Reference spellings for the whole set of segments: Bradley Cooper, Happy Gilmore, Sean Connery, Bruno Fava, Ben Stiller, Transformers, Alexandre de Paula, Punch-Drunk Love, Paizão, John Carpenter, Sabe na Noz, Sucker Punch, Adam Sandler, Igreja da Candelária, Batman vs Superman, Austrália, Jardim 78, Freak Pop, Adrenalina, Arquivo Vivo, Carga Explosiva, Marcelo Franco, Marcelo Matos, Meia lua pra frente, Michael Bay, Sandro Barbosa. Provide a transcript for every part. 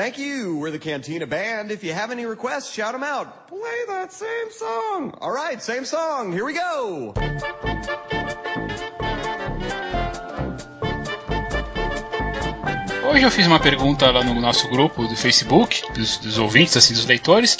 Thank you. We're the Cantina Band. If you have any requests, shout them out. Play that same song. All right, same song. Here we go. Hoje eu fiz uma pergunta lá no nosso grupo do Facebook, dos ouvintes, assim, dos leitores,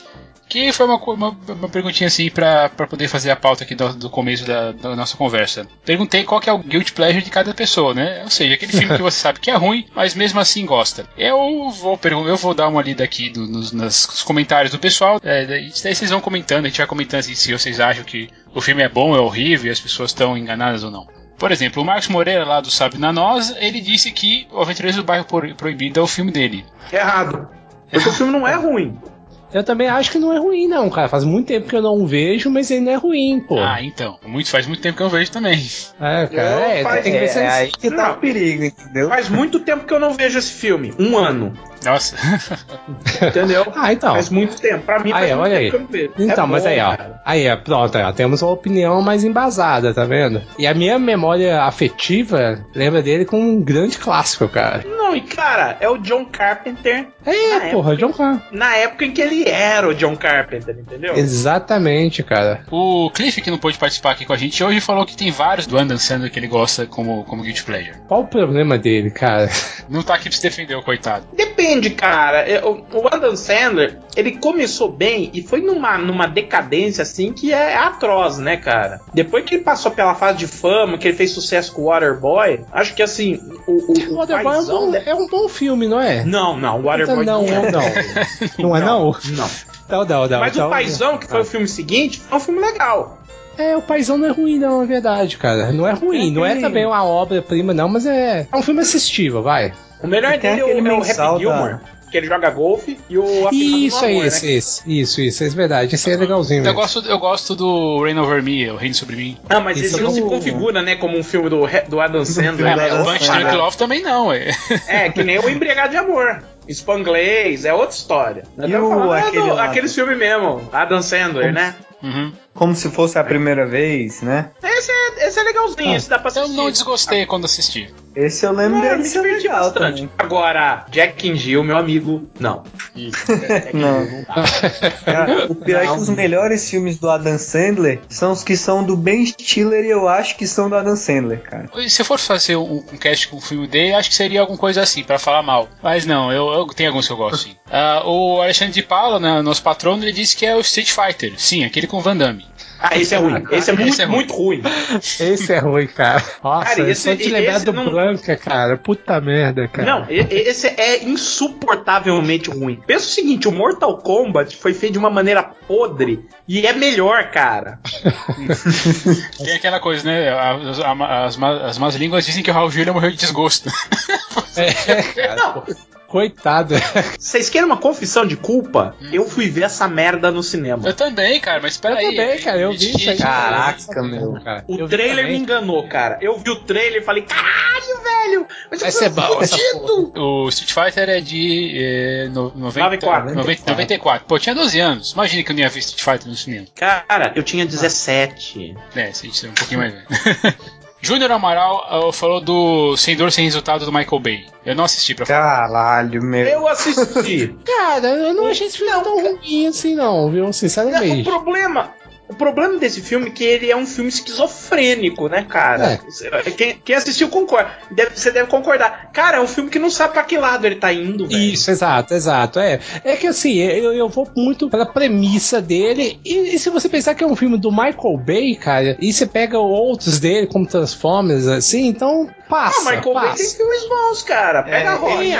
que foi uma perguntinha assim pra poder fazer a pauta aqui do começo da nossa conversa. Perguntei qual que é o guilty pleasure de cada pessoa, né? Ou seja, aquele filme que você sabe que é ruim, mas mesmo assim gosta. Eu vou dar uma lida aqui nos comentários do pessoal, daí vocês vão comentando, a gente vai comentando assim, se vocês acham que o filme é bom, é horrível, e as pessoas estão enganadas ou não. Por exemplo, o Marcos Moreira, lá do Sabe na Noz, ele disse que O Aventureiro do Bairro Proibido é o filme dele. Errado. Porque o filme não é ruim. Eu também acho que não é ruim, não, cara. Faz muito tempo que eu não vejo, mas ele não é ruim, pô. Ah, então. Faz muito tempo que eu vejo também. É, cara. Tem que ver se aí que tá o perigo, entendeu? Faz muito tempo que eu não vejo esse filme. 1 ano. Nossa. Entendeu? Ah, então. Faz muito tempo. Pra mim, faz muito tempo que eu não vejo. Então, mas aí, ó. Aí, pronto, ó. Temos uma opinião mais embasada, tá vendo? E a minha memória afetiva lembra dele com um grande clássico, cara. Não, e cara, é o John Carpenter. É, porra, John Carpenter. Na época em que ele era o John Carpenter, entendeu? Exatamente, cara. O Cliff, que não pôde participar aqui com a gente hoje, falou que tem vários do Adam Sandler que ele gosta como guilty pleasure. Qual o problema dele, cara? Não tá aqui pra se defender, o coitado. Depende, cara. O Adam Sandler, ele começou bem e foi numa decadência, assim, que é atroz, né, cara? Depois que ele passou pela fase de fama, que ele fez sucesso com o Waterboy, acho que, assim, o Waterboy é um bom filme, não é? Não, o Waterboy então, não é, não? Não. Não. Mas o Paizão, que foi o filme seguinte, foi um filme legal. É, o Paizão não é ruim, não, é verdade, cara. Não é ruim, não é também uma obra-prima, não, mas é um filme assistível, vai. O melhor dele é o Happy Gilmore, que ele joga golfe, e o Isso, é isso, é verdade, esse é legalzinho. Eu gosto do Rain Over Me, O Reino Sobre Mim. Ah, mas esse não se configura, né, como um filme do Adam Sandler. O Punch-Drunk Love também não, é. É, que nem o Embriagado de Amor. Spanglish, é outra história. E aquele filme mesmo, Adam Sandler, como, né? Uhum. Como se fosse a primeira vez, né? Esse é legalzinho, esse dá pra assistir. Eu não desgostei quando assisti. Esse eu lembro dele ser legal bastante. Também. Agora, Jack Gil, meu amigo, não. Não. Cara, o pior é que os melhores filmes do Adam Sandler são os que são do Ben Stiller e eu acho que são do Adam Sandler, cara. Se eu for fazer um cast com o filme dele, acho que seria alguma coisa assim, pra falar mal. Mas não, eu tenho alguns que eu gosto, sim. O Alexandre de Paula, nosso patrono, ele disse que é o Street Fighter. Sim, aquele com Van Damme. Ah, esse é ruim. Esse é muito ruim. Esse é ruim, cara. Nossa, cara, só te lembrar do Blanca, cara. Puta merda, cara. Não, esse é insuportavelmente ruim. Pensa o seguinte, o Mortal Kombat foi feito de uma maneira podre e é melhor, cara. Tem aquela coisa, né? As más línguas dizem que o Raul Julia morreu de desgosto. Cara, não. Coitado. Vocês querem uma confissão de culpa? Eu fui ver essa merda no cinema. Eu também, cara, mas peraí. Eu também, cara, eu vi isso aí. Caraca, meu. Cara. O trailer me enganou, cara. Eu vi o trailer e falei, caralho, velho! Mas esse é bom, o Street Fighter é de 94. Pô, eu tinha 12 anos. Imagina que eu não ia ver Street Fighter no cinema. Cara, eu tinha 17. Você é um pouquinho mais velho. Júnior Amaral falou do Sem Dor, Sem Resultado do Michael Bay. Eu não assisti pra falar. Caralho, meu. Eu assisti. Cara, eu não achei esse filme tão ruim assim, não, viu? Sinceramente. O problema desse filme é que ele é um filme esquizofrênico, né, cara? É. Quem assistiu concorda. Você deve concordar. Cara, é um filme que não sabe pra que lado ele tá indo, velho. Isso, exato. É que assim, eu vou muito pela premissa dele. E se você pensar que é um filme do Michael Bay, cara, e você pega outros dele, como Transformers, assim, então passa. Não, Michael Bay tem filmes bons, cara. Pega a Rocha.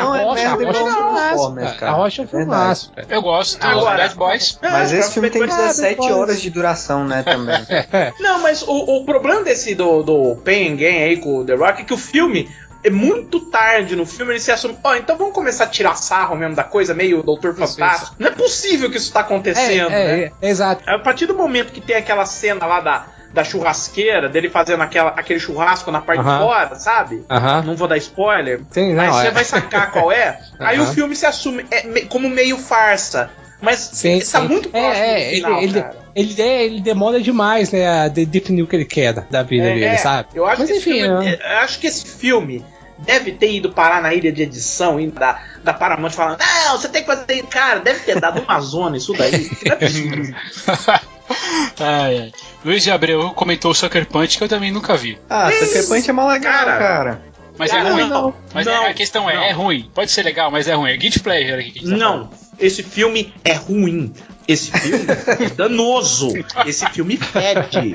A Rocha é um filmaço. Eu gosto dos Bad Boys. Mas esse filme tem 17 horas de duração. Né, também. Não, mas o problema desse do Pain and Gain aí com o The Rock é que o filme é muito tarde no filme, ele se assume, então vamos começar a tirar sarro mesmo da coisa, meio Doutor Fantástico. Não é possível que isso tá acontecendo, né? Exato. A partir do momento que tem aquela cena lá da churrasqueira, dele fazendo aquele churrasco na parte de fora, sabe? Não vou dar spoiler, mas você vai sacar qual é. Aí o filme se assume como meio farsa. Mas está muito próximo do final, ele demora demais, né, a definir o que ele quer da vida dele, sabe? Eu acho, mas, enfim, eu acho que esse filme deve ter ido parar na ilha de edição da Paramount falando, não, você tem que fazer. Cara, deve ter dado uma zona isso daí. Que absurdo. Ai, ai. Luiz de Abreu comentou o Sucker Punch, que eu também nunca vi. Ah, Sucker Punch é mal legal, cara. Mas é ruim. Não, mas não, a questão não. É ruim. Pode ser legal, mas é ruim. É guilty pleasure aqui. Não, esse filme é ruim. Esse filme é danoso. Esse filme fede.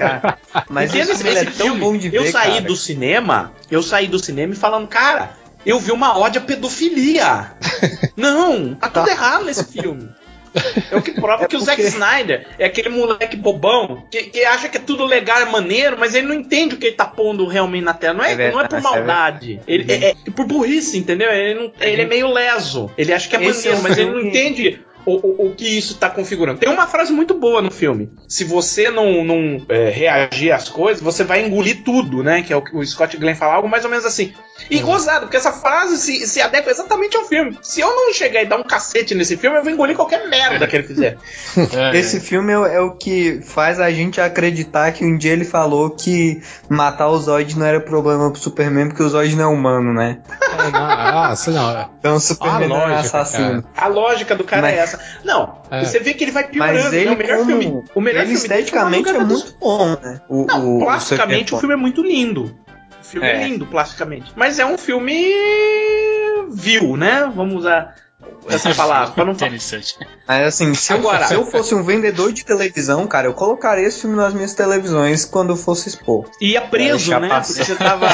Mas esse filme é tão bom de ver, eu saí do cinema e falando, cara, eu vi uma ode à pedofilia. Não, tá tudo errado nesse filme. É o que prova que o Zack Snyder é aquele moleque bobão que acha que é tudo legal e maneiro, mas ele não entende o que ele tá pondo realmente na tela. Não é, verdade, não é por maldade, é por burrice, entendeu? Ele é meio leso. Ele acha que é maneiro, mas ele não entende o que isso tá configurando. Tem uma frase muito boa no filme: se você não reagir às coisas, você vai engolir tudo, né? Que é o que o Scott Glenn fala, algo mais ou menos assim. E gozado, porque essa frase se adequa exatamente ao filme. Se eu não chegar e dar um cacete nesse filme, eu vou engolir qualquer merda que ele fizer. Esse filme é o que faz a gente acreditar que um dia ele falou que matar o Zod não era problema pro Superman, porque o Zod não é humano, né? Então o Superman não é assassino. Cara. A lógica do cara é essa. Não, você vê que ele vai piorando. Mas ele, é o melhor filme. O melhor ele filme esteticamente é muito bom, né? Plasticamente o filme é muito lindo. O filme é lindo, plasticamente. Mas é um filme vil, né? Vamos usar essa palavra. Pra não falar. Interessante. Mas assim, se eu fosse um vendedor de televisão, cara, eu colocaria esse filme nas minhas televisões quando eu fosse expor. Ia preso, né? Porque você tava...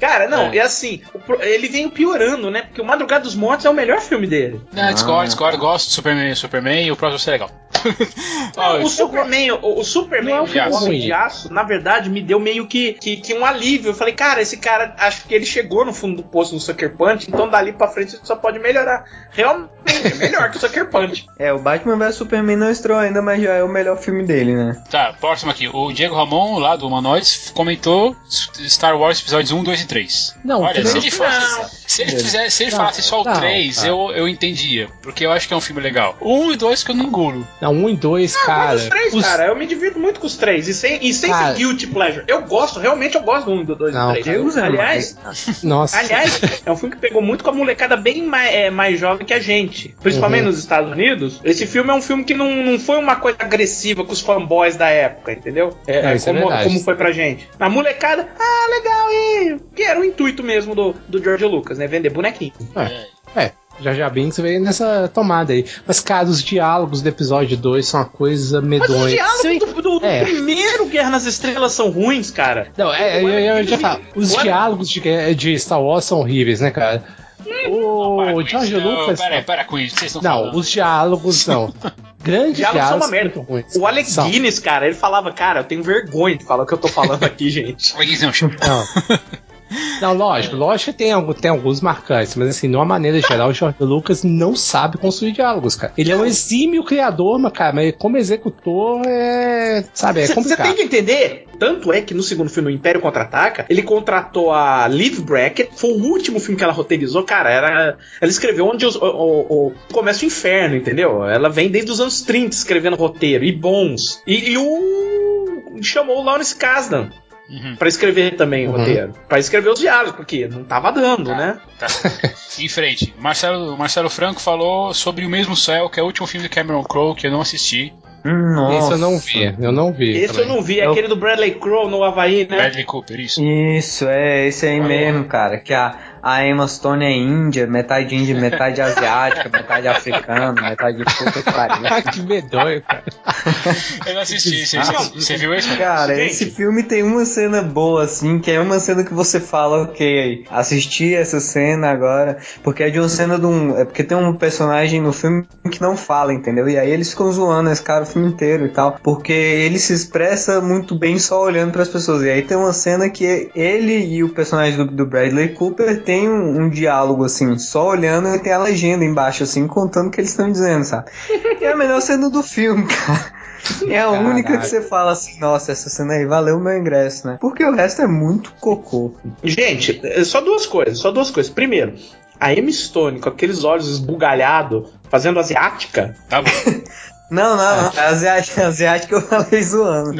Cara, não, é assim, ele vem piorando, né? Porque o Madrugada dos Mortos é o melhor filme dele. Não, discordo, gosto do Superman e o próximo vai ser legal. Não, o Superman é um filme de aço, na verdade, me deu meio que um alívio. Eu falei, cara, esse cara, acho que ele chegou no fundo do poço no Sucker Punch, então dali pra frente só pode melhorar. Realmente é melhor que o Sucker Punch. O Batman vs Superman não estreou ainda, mas já é o melhor filme dele, né? Tá, próximo aqui. O Diego Ramon, lá do Humanoides, comentou Star Wars episódios 1, 2 e 3. Não, olha, se ele falasse só o 3, eu entendia. Porque eu acho que é um filme legal. O 1 e 2 que eu não engulo. Não, 1 e 2, cara. Mas os 3, cara, eu me divirto muito com os 3. E sem esse guilty pleasure. Eu gosto realmente do 1, do 2 e do 3. Aliás, é um filme que pegou muito com a molecada bem mais jovem que a gente. Principalmente nos Estados Unidos. Esse filme é um filme que não foi uma coisa agressiva com os fanboys da época, entendeu? Como foi pra gente. A molecada, legal, e que era o intuito mesmo do George Lucas, né? Vender bonequinho. Já bem que você vê nessa tomada aí. Mas, cara, os diálogos do episódio 2 são uma coisa medonha. Mas os diálogos do primeiro Guerra nas Estrelas são ruins, cara. Não, eu já falo. Os diálogos de Star Wars são horríveis, né, cara? O George Lucas... Pera com isso, vocês estão falando. Não, os diálogos não. Grandes diálogos são uma merda. O Alec Guinness, cara, ele falava, cara, eu tenho vergonha de falar o que eu tô falando aqui, gente. Não, lógico que tem alguns marcantes, mas assim, de uma maneira geral, o George Lucas não sabe construir diálogos, cara. Ele é um exímio criador, mas, cara, mas como executor é complicado. Você tem que entender, tanto é que no segundo filme, O Império Contra-Ataca, ele contratou a Liv Brackett, foi o último filme que ela roteirizou, cara, ela escreveu onde começa o inferno, entendeu? Ela vem desde os anos 30 escrevendo roteiro, e bons, e chamou o Lawrence Kasdan. Pra escrever também o roteiro. Pra escrever os diálogos, porque não tava dando, né? Tá. Em frente, Marcelo Franco falou sobre O Mesmo Céu, que é o último filme de Cameron Crowe que eu não assisti. Nossa. Esse eu não vi. Esse também. Eu não vi, é aquele do Bradley Crowe no Havaí, né? Bradley Cooper, isso. Isso, esse aí mesmo, cara, que a Emma Stone é índia, metade asiática, metade africana, metade de puta que pariu. Que medonho, cara. Eu não assisti isso. Você viu esse? Cara, esse filme tem uma cena boa, assim, que é uma cena que você fala, ok, assisti essa cena agora, porque é de uma cena de um... É porque tem um personagem no filme que não fala, entendeu? E aí eles ficam zoando esse cara o filme inteiro e tal, porque ele se expressa muito bem só olhando pras pessoas. E aí tem uma cena que ele e o personagem do Bradley Cooper tem um diálogo, assim, só olhando, e tem a legenda embaixo, assim, contando o que eles estão dizendo, sabe? E é a melhor cena do filme, cara. É a única que você fala assim, nossa, essa cena aí valeu o meu ingresso, né? Porque o resto é muito cocô. Gente, só duas coisas. Primeiro, a Emma Stone com aqueles olhos esbugalhados, fazendo asiática. Tá bom. Não. Asiática eu falei zoando.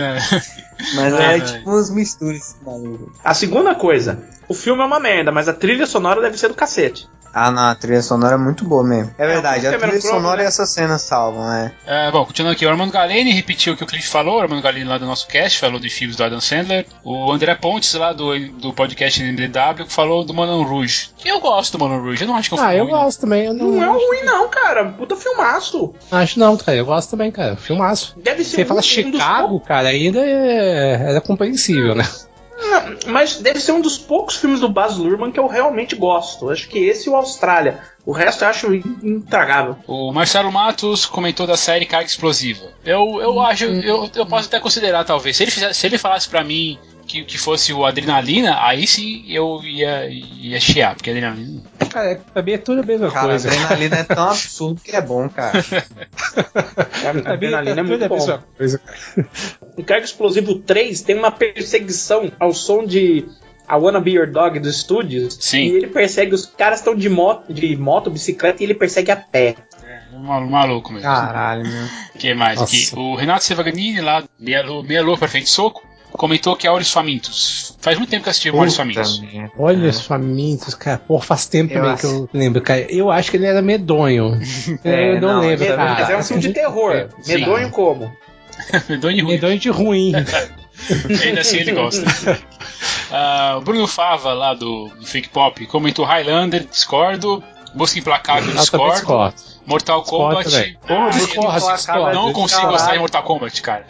Mas é tipo umas misturas. A segunda coisa, O filme é uma merda, mas a trilha sonora deve ser do cacete. Ah, não, a trilha sonora é muito boa mesmo. É verdade, a trilha sonora, né? E essas cenas salvam, né? É, bom, continuando aqui, o Armando Galeni repetiu o que o Cliff falou, o Armando Galeni lá do nosso cast, falou dos filmes do Adam Sandler. O André Pontes lá do podcast NDW falou do Moulin Rouge. Eu gosto do Moulin Rouge, eu não acho que é um filme ruim. Ah, eu gosto também. Não é ruim não, cara, puta filmaço. Acho não, cara, eu gosto também, cara, filmaço. Deve ser. Você fala Chicago, cara, ainda é compreensível, né? Mas deve ser um dos poucos filmes do Baz Luhrmann que eu realmente gosto. Acho que esse e o Austrália. O resto eu acho intragável. O Marcelo Matos comentou da série Carga Explosiva. Eu acho, eu posso até considerar, talvez. Se ele falasse pra mim que fosse o Adrenalina, aí sim eu ia chiar, porque Adrenalina... Cara, pra mim é tudo a mesma coisa. Cara, Adrenalina é tão absurdo que é bom, cara. Cara, Adrenalina é muito bom. O Carga Explosivo 3 tem uma perseguição ao som de I Wanna Be Your Dog dos Studios. Sim. E ele persegue, os caras estão de moto, bicicleta, e ele persegue a pé. Maluco mesmo. Caralho, meu. Que mais aqui? O Renato Sevagnini lá, meia lua pra frente soco, comentou que é Olhos Famintos. Faz muito tempo que eu assisti Olhos Famintos. Olhos Famintos, cara. Pô, faz tempo também que eu lembro, cara. Eu acho que ele era medonho. Eu não lembro. Mas é um filme de terror. Medonho sim. Como? Medonho de ruim. Ainda assim ele gosta. O Bruno Fava, lá do Freak Pop, comentou Highlander, discordo. Busca Implacável, discordo. Mortal Kombat. Não consigo gostar de Mortal Kombat, cara.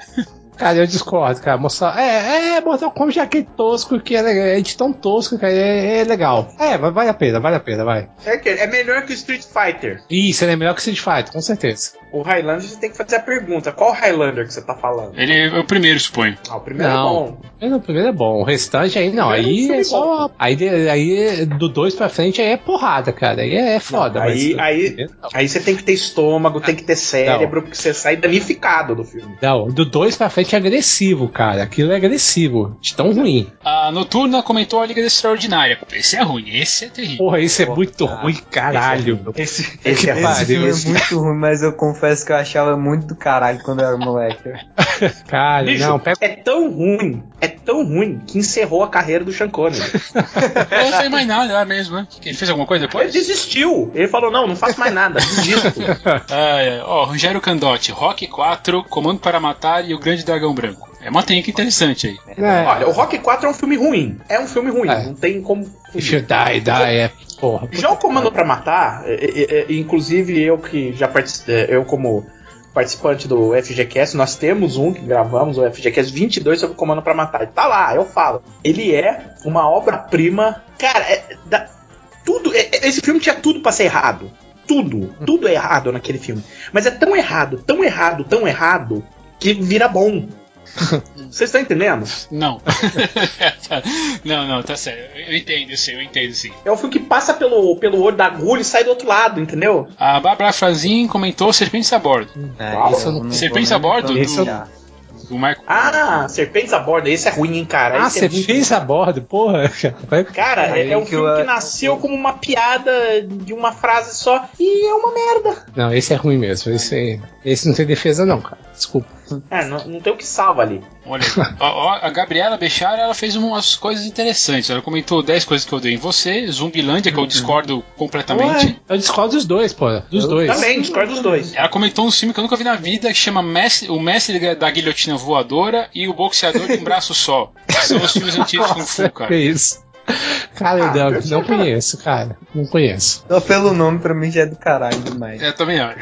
Cara, eu discordo, cara. Mortal Kombat é aquele tosco que é de tão tosco, cara. É legal. É, vale a pena, vai. É melhor que o Street Fighter. Isso, ele é melhor que o Street Fighter, com certeza. O Highlander, você tem que fazer a pergunta. Qual Highlander que você tá falando? Ele é o primeiro, suponho. Ah, o primeiro é bom. O primeiro é bom. O restante aí, não. Aí é só... Aí do 2 pra frente aí é porrada, cara. Aí é foda. Não, aí você tem que ter estômago, tem que ter cérebro, porque você sai danificado do filme. Não, do 2 pra frente é agressivo, cara. Aquilo é agressivo. De tão ruim. A Noturna comentou a Liga Extraordinária. Esse é ruim. Esse é terrível. Porra, esse é muito ruim, caralho. Esse filme é muito ruim, mas eu confesso que eu achava muito do caralho quando eu era moleque. Cara, bicho, não, é tão ruim que encerrou a carreira do Sean Connery. Não fez mais nada, é mesmo, né? Ele fez alguma coisa depois? Ele desistiu. Ele falou, não faço mais nada, desisto. Rogério Candotti, Rocky 4, Comando para Matar e O Grande Dragão Branco. É uma técnica interessante aí. Olha, o Rocky 4 é um filme ruim. Não tem como... Já o Comando pra Matar, inclusive eu que já participei, eu como participante do FGCast, nós temos um que gravamos, o FGCast 22 sobre o Comando pra Matar. Tá lá, eu falo. Ele é uma obra-prima. Cara, esse filme tinha tudo pra ser errado. Tudo é errado naquele filme. Mas é tão errado, que vira bom. Vocês estão entendendo? Não. não, tá sério. Eu entendo sim. É o filme que passa pelo olho da agulha e sai do outro lado, entendeu? A Bárbara Frazin comentou Serpentes a Bordo. Serpentes a Bordo? Serpentes a Bordo, esse é ruim, hein, cara. Serpentes a Bordo, porra. Cara, é um filme que nasceu como uma piada de uma frase só e é uma merda. Não, esse é ruim mesmo. Esse não tem defesa, não, cara. Desculpa. Não tem o que salva ali. Olha, a Gabriela Bechara, ela fez umas coisas interessantes. Ela comentou 10 coisas que eu odeio em você, Zumbilândia, que eu discordo completamente. Ué, eu discordo dos dois, pô. Dos dois. Também discordo dos dois. Ela comentou um filme que eu nunca vi na vida, que chama O Mestre da Guilhotina Voadora e O Boxeador de um Braço Só. São os filmes antigos com Fu, cara. Que isso. Cara, eu não conheço. Só pelo nome, pra mim já é do caralho demais. Eu também acho.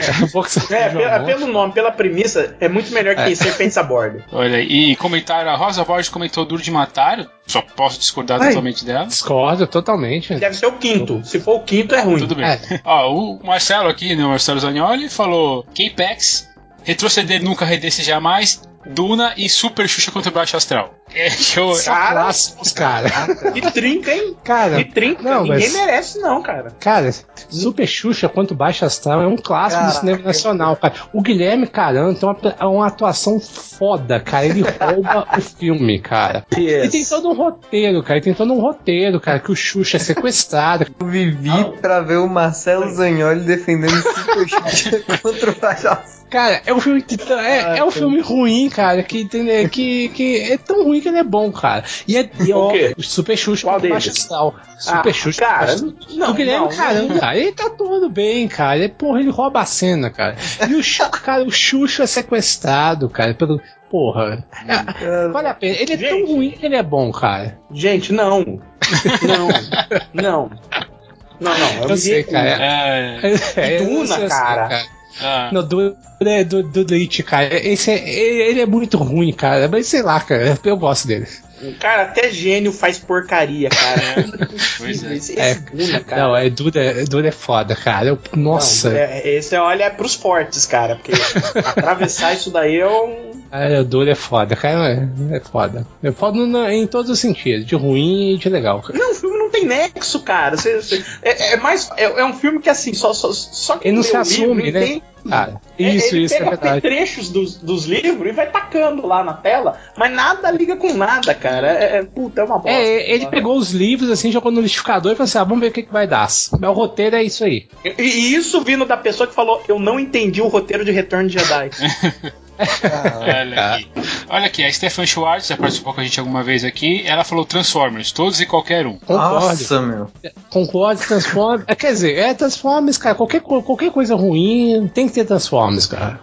Pelo nome, pela premissa, é muito melhor que Serpentes a Bordo. Olha, e comentaram, a Rosa Borges comentou Duro de Matar. Só posso discordar totalmente dela. Discordo totalmente. Deve ser o quinto. Se for o quinto, é ruim. Tudo bem. Ó, o Marcelo aqui, né? O Marcelo Zanioli falou K-Pax, Retroceder Nunca, Redesse Jamais, Duna e Super Xuxa contra o Baixo Astral. Clássicos, cara. Que trinca, hein? Cara, que trinca. Ninguém merece, não, cara. Cara, Super Xuxa quanto Baixo Astral é um clássico do cinema nacional, cara. O Guilherme Caran tem uma atuação foda, cara. Ele rouba o filme, cara. Yes. E tem todo um roteiro, cara. Que o Xuxa é sequestrado. Eu vivi pra ver o Marcelo Zanioli defendendo Super Xuxa contra o Baixo Astral. Cara, é um filme ruim, cara. Que é tão ruim que ele é bom, cara. E é o Super Xuxa com baixo astral. Super Xuxa. Cara, não, o Guilherme, caramba, ele tá atuando bem, cara. Ele, porra, ele rouba a cena, cara. E o cara, o Xuxa é sequestrado, cara, pelo... Porra, vale a pena. Ele é tão ruim que ele é bom, cara. Gente, não. Eu sei, cara. Duna, cara. Não, do Leite, cara. Ele é muito ruim, cara. Mas sei lá, cara. Eu gosto dele. Cara, até gênio faz porcaria, cara. Pois é. Esse Duna, cara. Não, Duna é foda, cara. Nossa. Não, esse é pros fortes, cara. Porque atravessar isso daí é um. Cara, o Duna é foda, cara. É foda. É foda em todos os sentidos, de ruim e de legal, cara. Não, o filme não tem nexo, cara. É mais. É um filme que assim, só que ele não se assume, livro, né? Tem... Cara, isso pega trechos dos livros e vai tacando lá na tela, mas nada liga com nada, cara. Puta, é uma bosta. Ele pegou os livros assim, jogou no liquidificador e falou assim: vamos ver o que vai dar. O roteiro é isso aí. E isso vindo da pessoa que falou: eu não entendi o roteiro de Retorno de Jedi. Olha aqui, a Stefan Schwartz já participou com a gente alguma vez aqui. Ela falou Transformers, todos e qualquer um. Nossa, meu. Concordo, Transformers. Quer dizer, Transformers, cara. Qualquer coisa ruim tem que ter Transformers, cara.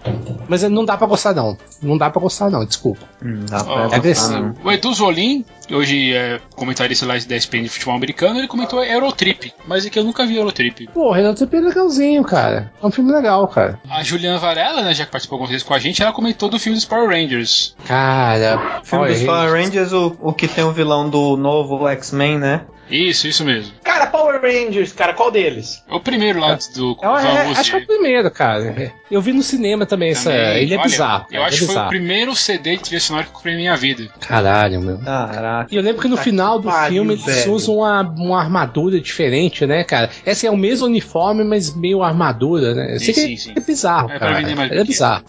Mas não dá pra gostar, não. Não dá pra gostar, não, desculpa. É agressivo. O Edu Zolim, hoje é comentarista lá da ESPN de futebol americano, ele comentou Eurotrip. Mas é que eu nunca vi Eurotrip. Porra, Eurotrip é legalzinho, cara. É um filme legal, cara. A Juliana Varela, né, já que participou algumas vezes com a gente, ela comentou do filme dos Power Rangers. Cara, o filme dos Power Rangers, o que tem o vilão do novo X-Men, né? Isso mesmo. Cara, Power Rangers, cara, qual deles? O primeiro lá do... acho que é o primeiro, cara. Eu vi no cinema também essa... Ele é bizarro. Eu acho que foi o primeiro CD de trilha sonora que eu comprei na minha vida. Caralho, meu. Caraca. E eu lembro que no final do filme eles usam uma armadura diferente, né, cara? Essa é o mesmo uniforme, mas meio armadura, né? Sim. É bizarro, cara. É bizarro.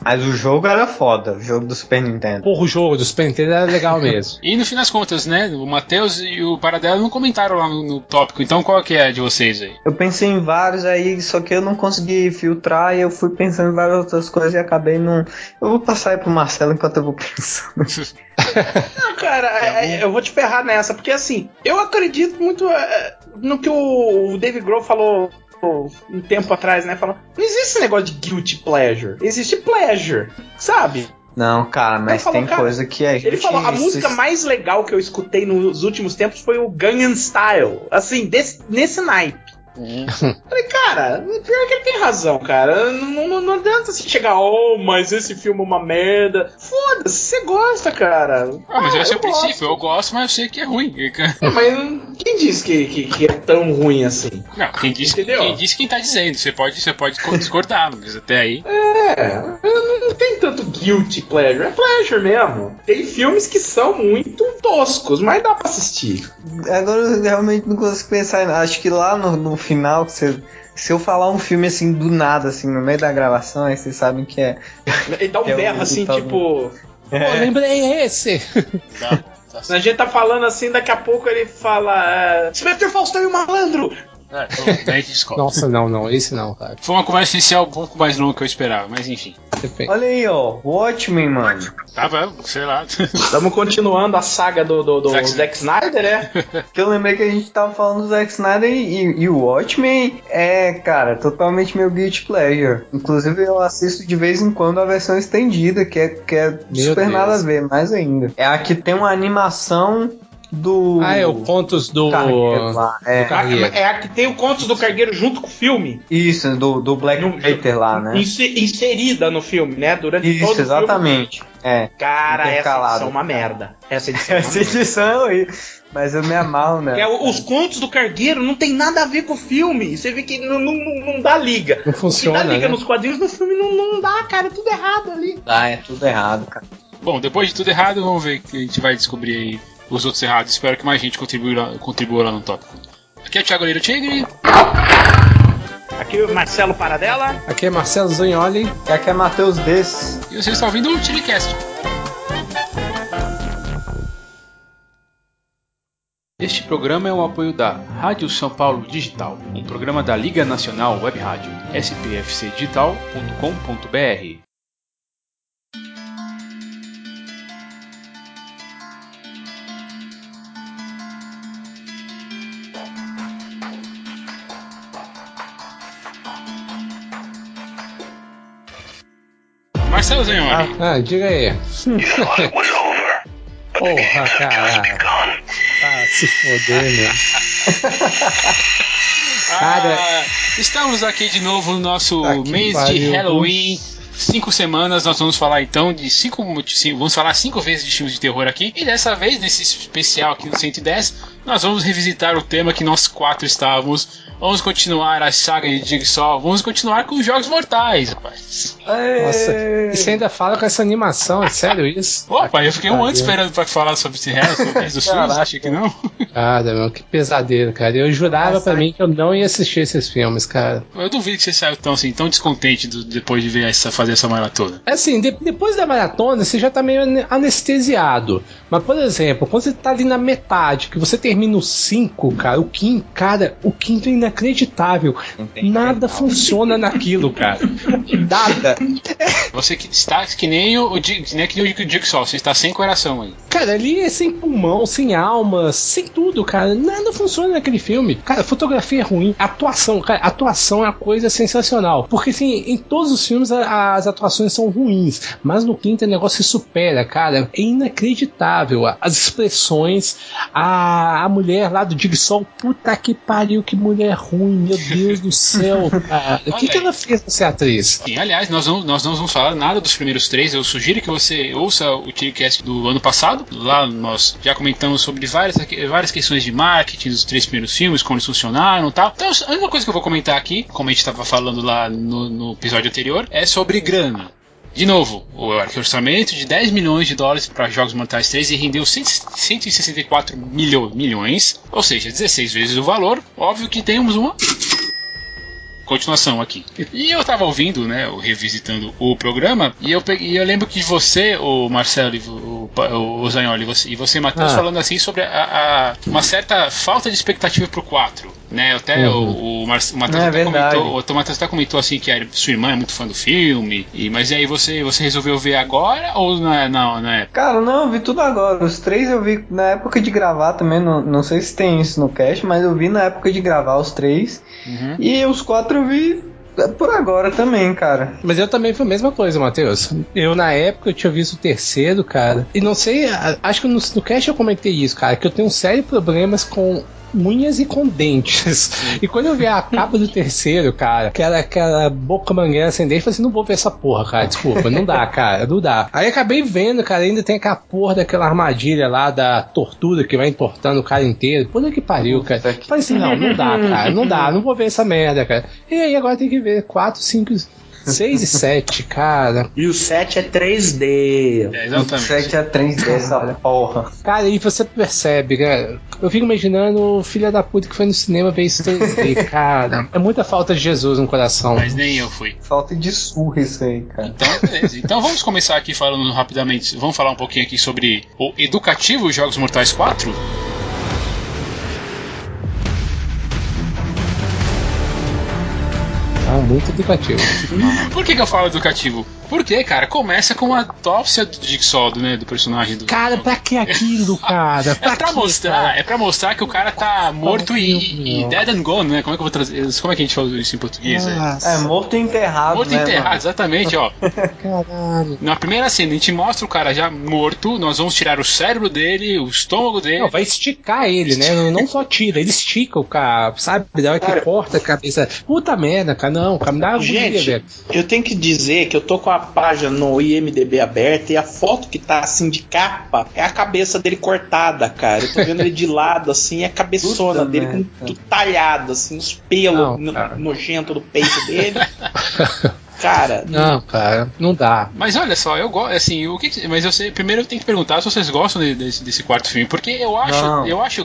Mas o jogo era foda, o jogo do Super Nintendo. Porra, o jogo do Super Nintendo era legal mesmo. E no fim das contas, né, o Matheus e o Paradelo não comentaram lá no tópico, então qual que é de vocês aí? Eu pensei em vários aí, só que eu não consegui filtrar e eu fui pensando em várias outras coisas e acabei num... Eu vou passar aí pro Marcelo enquanto eu vou pensando. Não, cara, eu vou te ferrar nessa, porque assim, eu acredito muito no que o Dave Grohl falou... um tempo atrás, né, falando, não existe esse negócio de guilty pleasure, existe pleasure, sabe? Não, cara, mas tem coisa que é... Ele falou, a música mais legal que eu escutei nos últimos tempos foi o Gangnam Style, assim, nesse naipe. Falei, cara, pior que ele tem razão, cara. Não adianta você chegar, mas esse filme é uma merda. Foda-se, você gosta, cara. Mas esse é o princípio, eu gosto, mas eu sei que é ruim. Mas quem disse que é tão ruim assim? Não, quem disse quem tá dizendo. Você pode discordar, mas até aí. Não tem tanto guilty pleasure, é pleasure mesmo. Tem filmes que são muito toscos, mas dá pra assistir. Agora eu realmente não consigo pensar, acho que lá no final, que você... Se eu falar um filme assim do nada, assim, no meio da gravação, aí vocês sabem que é. Ele dá um berro assim, tipo. Pô, lembrei esse! Tá. A gente tá falando assim, daqui a pouco ele fala. Inspetor Faustão e o Malandro! Nossa, não, esse não, cara. Foi uma conversa inicial um pouco mais longa que eu esperava, mas enfim. Olha aí, ó, Watchmen, mano. Tá vendo, sei lá. Estamos continuando a saga do Zack Snyder, né? Que eu lembrei que a gente tava falando do Zack Snyder e o Watchmen é, cara, totalmente meu guilty pleasure. Inclusive eu assisto de vez em quando a versão estendida, que é super Deus. Nada a ver, mais ainda. É a que tem uma animação... do... Ah, é o Contos do Cargueiro lá. É a que tem o Contos do Cargueiro junto com o filme. Isso, do Black Panther lá, né? Inserida no filme, né? Durante isso, todo exatamente. O filme. Cara, essa edição é uma merda. Essa edição aí. Mas eu me amarro, né? Os Contos do Cargueiro não tem nada a ver com o filme. Você vê que não dá liga. Não funciona. O que dá liga, né? Nos quadrinhos no filme não dá, cara. É tudo errado ali. É tudo errado, cara. Bom, depois de tudo errado, vamos ver o que a gente vai descobrir aí. Os outros errados, espero que mais gente contribua lá no tópico. Aqui é o Thiago Leiro Tigre. Aqui é o Marcelo Paradela. Aqui é Marcelo Zagnoli. E aqui é Matheus Dess. E vocês estão ouvindo o Tilecast. Este programa é um apoio da Rádio São Paulo Digital, um programa da Liga Nacional Web Rádio, spfcdigital.com.br. Marcelo Zanhoni. Ah, diga aí. Porra, caralho. Ah, se foder, né? Ah, estamos aqui de novo no nosso mês de Halloween. 5 semanas, nós vamos falar então de 5, vamos falar 5 vezes de filmes de terror aqui, e dessa vez, nesse especial aqui no 110, nós vamos revisitar o tema que nós 4 estávamos. Vamos continuar a saga de Jigsaw, vamos continuar com os Jogos Mortais, rapaz. Nossa, e você ainda fala com essa animação, é sério isso? Opa, eu fiquei um ano esperando pra falar sobre esse resto dos filmes, achei que não. Cara, meu, que pesadelo, cara. Eu jurava pra mim que eu não ia assistir esses filmes, cara. Eu duvido que você saiu tão assim, tão descontente depois de ver essa, fazer essa maratona. Assim, depois da maratona, você já tá meio anestesiado. Mas, por exemplo, quando você tá ali na metade, que você termina o 5, cara, o quinto é inacreditável. Nada funciona naquilo, cara. Nada. Você que está que nem o Jigsaw, você está sem coração aí. Cara, ali é sem pulmão, sem alma, sem tudo, cara. Nada funciona naquele filme. Cara, fotografia é ruim. Atuação, cara, atuação é uma coisa sensacional. Porque, assim, em todos os filmes as atuações são ruins, mas no quinto o negócio se supera, cara. É inacreditável. As expressões, a mulher lá do Jigsaw, puta que pariu, que mulher ruim, meu Deus do céu, cara. O que ela fez pra ser atriz? Sim, aliás, nós não vamos falar nada dos primeiros 3. Eu sugiro que você ouça o TeamCast do ano passado. Lá nós já comentamos sobre várias questões de marketing dos 3 primeiros filmes, como eles funcionaram e tal. Então, a única coisa que eu vou comentar aqui, como a gente estava falando lá no episódio anterior, é sobre grana. De novo, o orçamento de 10 milhões de dólares para Jogos Mortais 3 e rendeu 164 milhões, ou seja, 16 vezes o valor. Óbvio que temos uma continuação aqui. E eu tava ouvindo, né, revisitando o programa, e eu lembro que você, o Marcelo, o Zagnoli, e você, Matheus, falando assim sobre uma certa falta de expectativa pro 4. Né, até o Matheus até comentou assim que a sua irmã é muito fã do filme, mas aí você resolveu ver agora ou na época? Cara, não, eu vi tudo agora. Os 3 eu vi na época de gravar também, não sei se tem isso no cast, mas eu vi na época de gravar os 3. E os 4 eu vi por agora também, cara. Mas eu também foi a mesma coisa, Matheus. Eu, na época, eu tinha visto o 3º, cara. E não sei, acho que no cast eu comentei isso, cara, que eu tenho um sério problemas com unhas e com dentes. E quando eu vi a capa do 3º, cara, que era aquela boca mangueira sem dente, eu falei assim, não vou ver essa porra, cara, desculpa, não dá, cara, não dá. Aí acabei vendo, cara, ainda tem aquela porra daquela armadilha lá da tortura que vai entortando o cara inteiro. Puta que pariu, cara. Eu falei assim, não dá, cara, não dá, não vou ver essa merda, cara. E aí agora tem que ver 4, 5... 6 e 7, cara. E o 7 é 3D. É, exatamente. O 7 é 3D, essa porra. Cara, e você percebe, cara. Eu fico imaginando o filho da puta que foi no cinema ver isso 3D, cara. É muita falta de Jesus no coração. Mas nem eu fui. Falta de surra isso aí, cara. Então, beleza. Então vamos começar aqui falando rapidamente. Vamos falar um pouquinho aqui sobre o educativo Jogos Mortais 4. Muito educativo. Por que eu falo educativo? Porque, cara, começa com a autópsia do Jigsaw, né? Do personagem do... Cara, pra que aquilo, cara? É pra mostrar que o cara tá morto e dead and gone, né? Como é que eu vou trazer? Como é que a gente fala isso em português? É morto e enterrado, morto, né? Morto e enterrado, mano? Exatamente, ó. Caralho. Na primeira cena, a gente mostra o cara já morto, nós vamos tirar o cérebro dele, o estômago dele. Não, vai esticar ele, né? Não só tira, ele estica o cara, sabe? Da hora que corta a cabeça. Puta merda, cara, não. Gente, velho. Eu tenho que dizer que eu tô com a página no IMDB aberta e a foto que tá assim de capa é a cabeça dele cortada, cara. Eu tô vendo ele de lado assim, a cabeçona dele com tudo talhado, assim, os pelos nojento do peito dele. Cara, não, cara, não dá. Mas olha só, eu gosto, assim, mas eu sei, primeiro eu tenho que perguntar se vocês gostam desse 4º filme, porque eu acho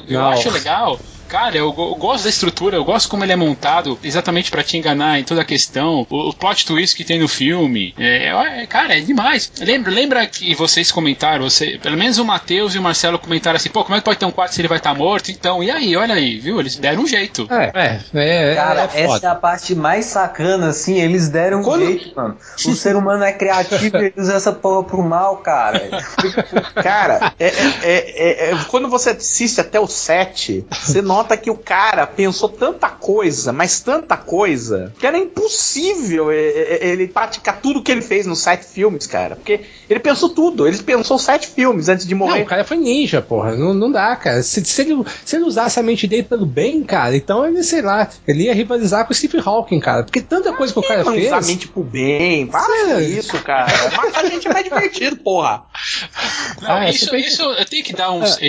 legal. Cara, eu gosto da estrutura, eu gosto como ele é montado, exatamente pra te enganar em toda a questão, o plot twist que tem no filme, cara, é demais. Lembra que vocês comentaram, pelo menos o Matheus e o Marcelo comentaram assim, pô, como é que pode ter um 4 se ele vai estar morto? Então, e aí, olha aí, viu, eles deram um jeito. Cara, essa é a parte mais sacana, assim, eles deram um jeito, mano. O ser humano é criativo e ele usa essa porra pro mal, cara. Cara, quando você assiste até o 7, você não nota que o cara pensou tanta coisa, mas tanta coisa, que era impossível ele praticar tudo que ele fez nos 7 filmes, cara. Porque ele pensou tudo, ele pensou 7 filmes antes de morrer. Não, o cara foi ninja, porra, não dá, cara. Se ele usasse a mente dele pelo bem, cara, então ele, sei lá, ele ia rivalizar com o Stephen Hawking, cara. Porque tanta coisa que o cara fez... Usar a mente pro bem, para isso, cara. Mas a gente é mais divertido, porra. Não, isso eu tenho que dar um... Acho que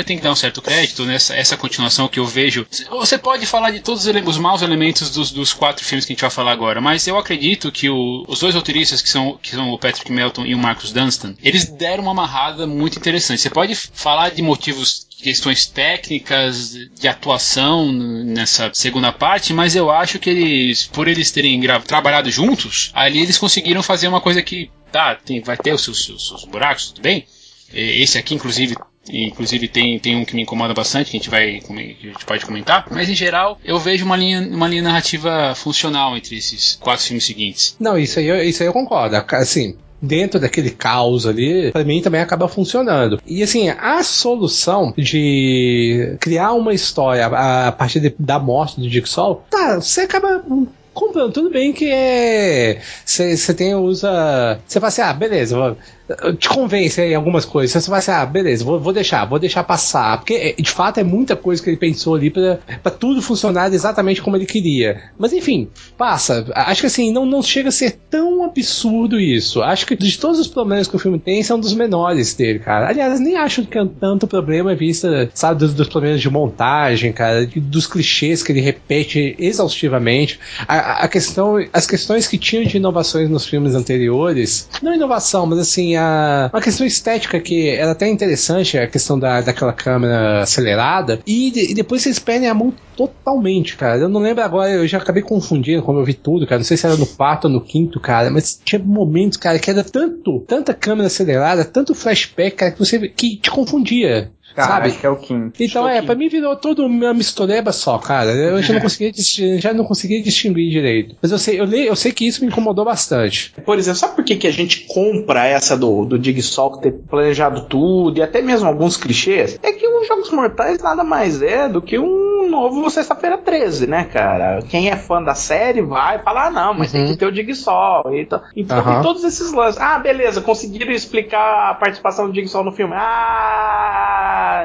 eu tenho que dar um certo crédito nessa essa continuação que eu vejo. Você pode falar de todos os maus elementos dos 4 filmes que a gente vai falar agora, mas eu acredito que os 2 roteiristas, que são o Patrick Melton e o Marcus Dunstan, eles deram uma amarrada muito interessante. Você pode falar de motivos, questões técnicas, de atuação nessa segunda parte, mas eu acho que por eles terem trabalhado juntos, ali eles conseguiram fazer uma coisa que, tá, vai ter os seus buracos, tudo bem? Esse aqui, inclusive tem um que me incomoda bastante, que a gente pode comentar, mas em geral eu vejo uma linha narrativa funcional entre esses 4 filmes seguintes. Não, isso aí eu concordo, assim, dentro daquele caos ali, pra mim também acaba funcionando. E assim, a solução de criar uma história a partir da morte do Dick Sol, tá, você acaba... comprando, tudo bem que é. Você tem, usa. Você fala assim, beleza, te convence em algumas coisas. Você fala assim, beleza, vou deixar passar. Porque de fato é muita coisa que ele pensou ali pra tudo funcionar exatamente como ele queria. Mas enfim, passa. Acho que assim, não chega a ser tão absurdo isso. Acho que de todos os problemas que o filme tem, são dos menores dele, cara. Aliás, nem acho que é tanto problema à vista, sabe, dos problemas de montagem, cara, dos clichês que ele repete exaustivamente. As questões que tinham de inovações nos filmes anteriores, não inovação, mas assim, uma questão estética que era até interessante, a questão daquela câmera acelerada, e depois eles perdem a mão totalmente, cara. Eu não lembro agora, eu já acabei confundindo como eu vi tudo, cara, não sei se era no 4 ou no 5, cara, mas tinha momentos, cara, que era tanta câmera acelerada, tanto flashback, cara, que te confundia. Caraca, sabe? É o quinto. Então, pra mim virou toda uma mistureba só, cara. Eu já não conseguia distinguir direito. Mas eu sei que isso me incomodou bastante. Por exemplo, sabe por que a gente compra essa do Jigsaw ter planejado tudo e até mesmo alguns clichês? É que os Jogos Mortais nada mais é do que um novo Sexta-feira 13, né, cara? Quem é fã da série vai falar, não, mas tem que ter o Jigsaw. Então tem todos esses lances. Beleza, conseguiram explicar a participação do Jigsaw no filme.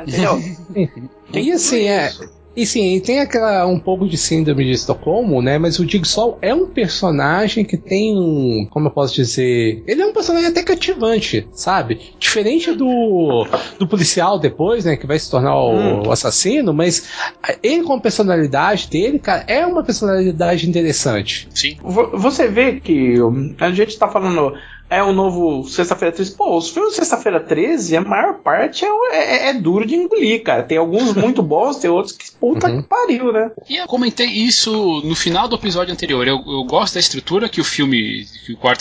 Entendeu? E assim, e sim, tem um pouco de síndrome de Estocolmo, né? Mas o Jigsaw é um personagem que tem um... Como eu posso dizer? Ele é um personagem até cativante, sabe? Diferente do policial depois, né? Que vai se tornar o assassino, mas ele com a personalidade dele, cara, é uma personalidade interessante. Sim. Você vê que a gente tá falando... É o novo Sexta-feira 13. Pô, os filmes de Sexta-feira 13, a maior parte é duro de engolir, cara. Tem alguns muito bons, tem outros que puta que pariu, né? E eu comentei isso no final do episódio anterior. Eu gosto da estrutura que o 4º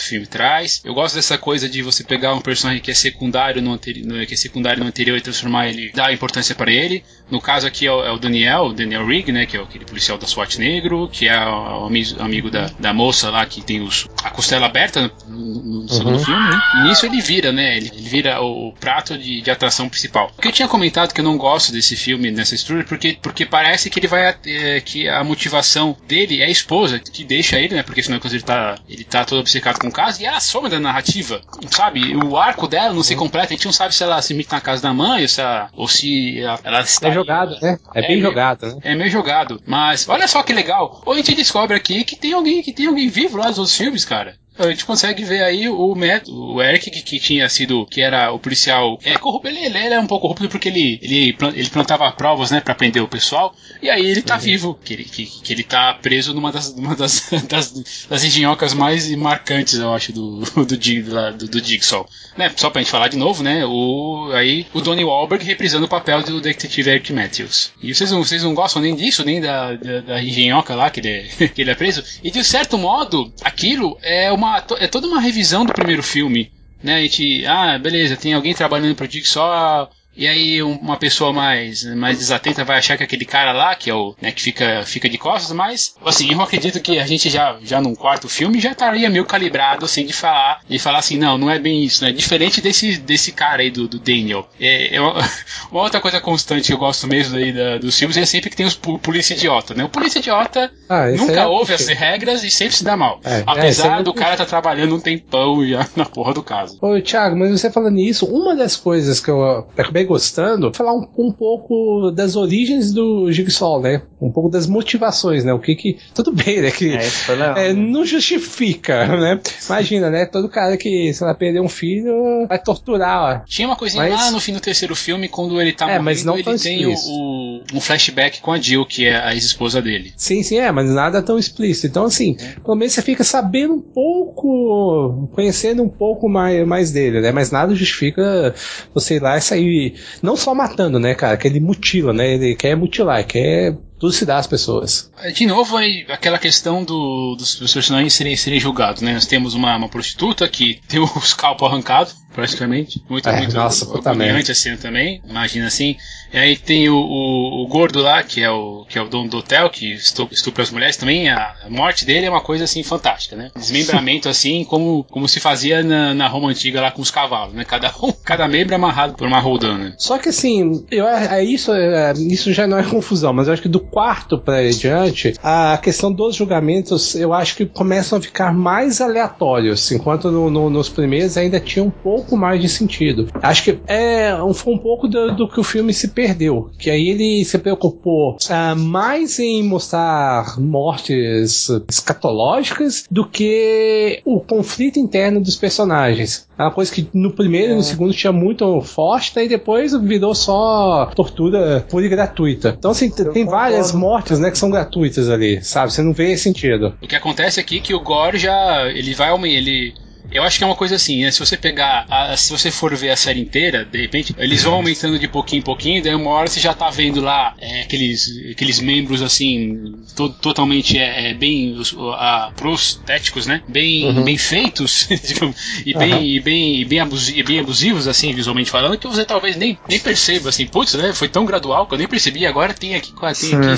filme traz. Eu gosto dessa coisa de você pegar um personagem que é secundário no anterior e transformar ele, dar importância pra ele. No caso aqui é o Daniel Rigg, né? Que é aquele policial da SWAT negro, que é o amigo da moça lá que tem a costela aberta no segundo filme, né? E nisso ele vira, né? Ele vira o prato de atração principal. Porque eu tinha comentado que eu não gosto desse filme, nessa estrutura, porque parece que ele vai... que a motivação dele é a esposa, que deixa ele, né? Porque senão ele tá todo obcecado com o caso, e ela some da narrativa, sabe? O arco dela não se completa, a gente não sabe se ela se imita na casa da mãe, ou se ela está... É jogado, né? É bem jogado, né? É meio jogado. Mas, olha só que legal. Ou a gente descobre aqui que tem alguém vivo lá nos outros filmes, cara. A gente consegue ver aí o Matt, o Eric, que era o policial corrupto. Ele era um pouco corrupto porque ele plantava provas, né, pra prender o pessoal, e aí ele tá vivo, que ele tá preso numa das engenhocas mais marcantes, eu acho, do Jigsaw, né, só pra gente falar de novo, né, o Donnie Wahlberg reprisando o papel do detetive Eric Matthews. E vocês não gostam nem disso, nem da engenhoca lá que ele é preso, e de certo modo, aquilo é uma é toda uma revisão do primeiro filme, né? A gente, beleza, tem alguém trabalhando para o Jigsaw E aí uma pessoa mais desatenta vai achar que aquele cara lá, que é o, né, que fica de costas, mas assim, eu acredito que a gente já num quarto filme já estaria meio calibrado assim de falar assim, não é bem isso, né? Diferente desse cara aí do Daniel. Uma outra coisa constante que eu gosto mesmo aí dos filmes é sempre que tem os polícia idiota, né? O polícia idiota nunca ouve as regras e sempre se dá mal. Apesar do cara tá trabalhando um tempão já na porra do caso. Ô, Thiago, mas você falando nisso, uma das coisas que eu acabei gostando, falar um pouco das origens do Jigsaw, né? Um pouco das motivações, né? O que tudo bem, né? Que não justifica, né? Imagina, né? Todo cara que, sei lá, perder um filho vai torturar, ó. Tinha uma coisinha lá no fim do terceiro filme, quando ele tá morrendo, mas não ele tem um flashback com a Jill, que é a ex-esposa dele. Sim, mas nada tão explícito. Então, assim, pelo menos você fica sabendo um pouco, conhecendo um pouco mais dele, né? Mas nada justifica você ir lá e sair não só matando, né, cara, que ele mutila, né, ele quer mutilar, quer trucidar as pessoas. De novo, aí, aquela questão dos personagens serem julgados, né? Nós temos uma prostituta que tem o scalpo arrancado, praticamente. Muito humilhante assim também, imagina assim. E aí tem o gordo lá, que é o dono do hotel, que estupra as mulheres também. A morte dele é uma coisa assim fantástica, né? Desmembramento assim, como se fazia na Roma Antiga lá com os cavalos, né? Cada membro amarrado por uma roldana. Só que assim, isso já não é confusão, mas eu acho que do quarto pra diante, a questão dos julgamentos, eu acho que começam a ficar mais aleatórios, enquanto nos primeiros ainda tinha um pouco mais de sentido. Acho que foi um pouco do que o filme se perdeu, que aí ele se preocupou mais em mostrar mortes escatológicas do que o conflito interno dos personagens. É uma coisa que no primeiro e no segundo tinha muito forte, e depois virou só tortura pura e gratuita. Então, assim, tem várias mortes, né, que são gratuitas ali, sabe? Você não vê esse sentido. O que acontece aqui é que o Gore eu acho que é uma coisa assim, né? Se você pegar, se você for ver a série inteira, de repente, eles vão aumentando de pouquinho em pouquinho, daí uma hora você já tá vendo lá aqueles membros assim, totalmente bem prostéticos, né? Bem feitos e bem abusivos, assim, visualmente falando, que você talvez nem perceba, assim, putz, né? Foi tão gradual que eu nem percebi, agora tem aqui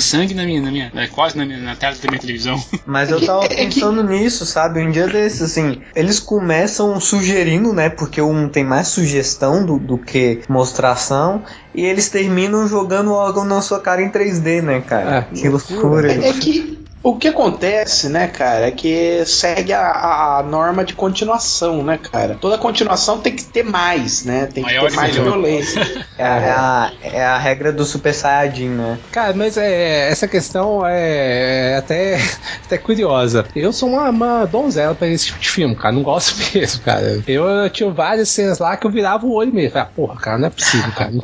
sangue na tela da minha televisão. Mas eu tava pensando nisso, sabe? Um dia desses, assim, eles começam sugerindo, né? Porque um tem mais sugestão do que mostração. E eles terminam jogando o órgão na sua cara em 3D, né, cara? Que loucura. É que o que acontece, né, cara, é que segue a norma de continuação, né, cara? Toda continuação tem que ter mais, né? Tem que ter mais violência. É a regra do Super Saiyajin, né? Cara, mas essa questão é até curiosa. Eu sou uma donzela pra esse tipo de filme, cara. Não gosto mesmo, cara. Eu tinha várias cenas lá que eu virava o olho mesmo. Falei, porra, cara, não é possível, cara. Não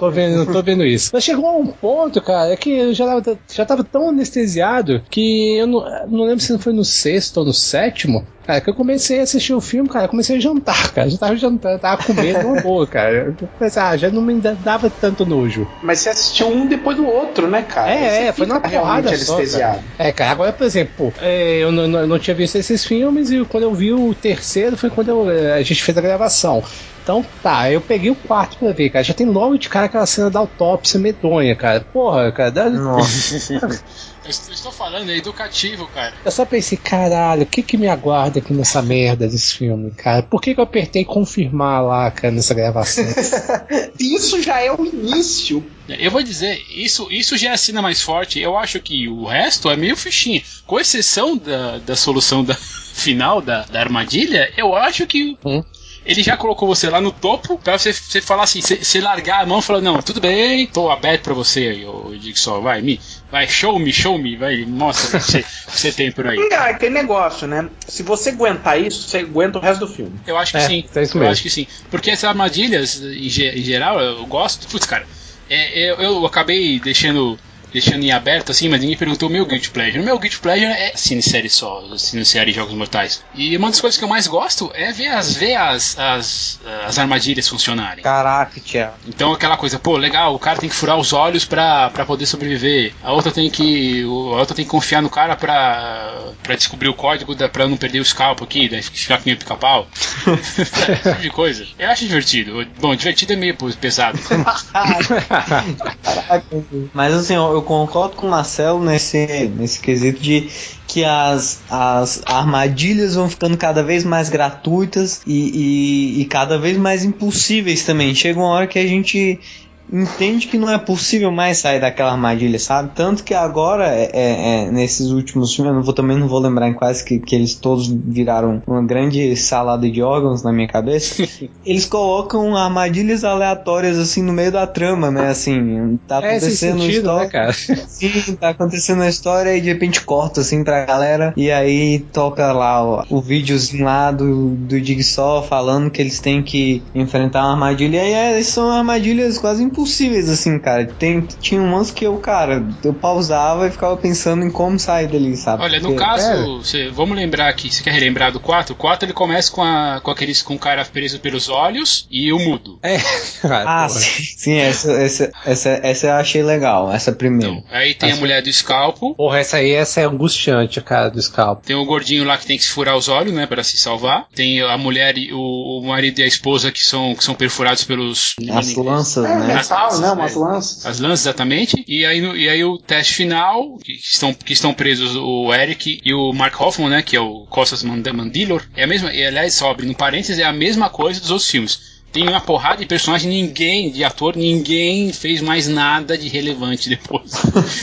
tô vendo isso. Mas chegou a um ponto, cara, que eu já tava tão anestesiado que eu não lembro se foi no sexto ou no sétimo, cara, que eu comecei a assistir o filme, cara, eu comecei a jantar, cara, já tava jantando, tava comendo uma boa, cara, mas, já não me dava tanto nojo. Mas você assistiu um depois do outro, né, cara? Foi numa porrada só, cara. Cara, agora, por exemplo, eu não tinha visto esses filmes, e quando eu vi o terceiro foi quando a gente fez a gravação. Então, tá, eu peguei o quarto pra ver, cara. Já tem logo de cara aquela cena da autópsia medonha, cara. Porra, cara. Nossa. Eu estou falando, é educativo, cara. Eu só pensei, caralho, o que me aguarda aqui nessa merda desse filme, cara? Por que eu apertei confirmar lá, cara, nessa gravação? Isso já é o início. Eu vou dizer, isso já é a cena mais forte. Eu acho que o resto é meio fichinha. Com exceção da solução final da armadilha, eu acho que... Ele já colocou você lá no topo pra você falar assim, você largar a mão e falar, não, tudo bem, tô aberto pra você aí, ô Jigsaw, vai, show me, vai, mostra o que você tem por aí. Cara, tem negócio, né? Se você aguentar isso, você aguenta o resto do filme. Eu acho que sim, é isso mesmo. Eu acho que sim. Porque essas armadilhas, em geral, eu gosto, putz, cara, eu acabei deixando... deixando em aberto, assim, mas ninguém perguntou o meu Guilty Pleasure. O meu Guilty Pleasure é cine-série só, cine-série Jogos Mortais. E uma das coisas que eu mais gosto é ver as armadilhas funcionarem. Caraca, tia. Então aquela coisa, pô, legal, o cara tem que furar os olhos pra poder sobreviver. A outra tem que confiar no cara pra descobrir o código, pra não perder o scalpo aqui, daí ficar com o pica-pau. Esse tipo de coisa. Eu acho divertido. Bom, divertido é meio pesado. Mas assim, eu concordo com o Marcelo nesse quesito de que as armadilhas vão ficando cada vez mais gratuitas e cada vez mais impossíveis também. Chega uma hora que a gente entende que não é possível mais sair daquela armadilha, sabe? Tanto que agora, nesses últimos filmes, eu também não vou lembrar em quais, que eles todos viraram uma grande salada de órgãos na minha cabeça. Eles colocam armadilhas aleatórias, assim, no meio da trama, né? Assim, tá acontecendo esse sentido, né, cara? Sim, tá acontecendo a história e de repente corta, assim, pra galera, e aí toca lá o videozinho lá do Jigsaw falando que eles têm que enfrentar uma armadilha, e aí são armadilhas quase impossíveis, assim, cara. Tinha umas que eu pausava e ficava pensando em como sair dali, sabe? Olha, no caso, vamos lembrar aqui, você quer relembrar do 4? O 4, ele começa com o cara preso pelos olhos e o mudo. É. Ah, sim, essa eu achei legal, essa primeira. Então, aí tem a mulher do escalpo. Porra, essa é angustiante, a cara do escalpo. Tem o gordinho lá que tem que se furar os olhos, né, pra se salvar. Tem a mulher e o marido e a esposa que são perfurados pelos... As lanças, né? As lanças, exatamente. E aí o teste final, que estão presos o Eric e o Mark Hoffman, né, que é o Costas Mandylor, é a mesma, e aliás, sobre, no parênteses, é a mesma coisa dos outros filmes. Tem uma porrada de personagem, ninguém fez mais nada de relevante depois.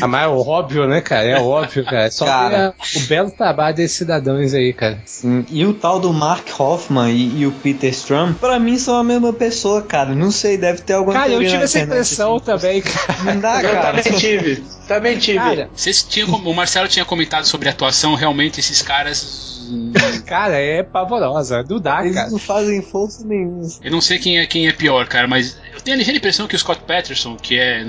Ah, mas é óbvio, né, cara? É óbvio, cara. Só cara, o belo trabalho desses cidadãos aí, cara. Sim. E o tal do Mark Hoffman e o Peter Strum, pra mim, são a mesma pessoa, cara. Não sei, deve ter alguma coisa. Cara, eu tive essa impressão assim, também, cara. Não dá, cara. Eu também tive. Cara, o Marcelo tinha comentado sobre a atuação, realmente, esses caras... Cara, é pavorosa. Não dá, eles, cara. Eles não fazem força nenhuma. Eu não sei quem é pior, cara, mas eu tenho a ligeira impressão que o Scott Patterson, que é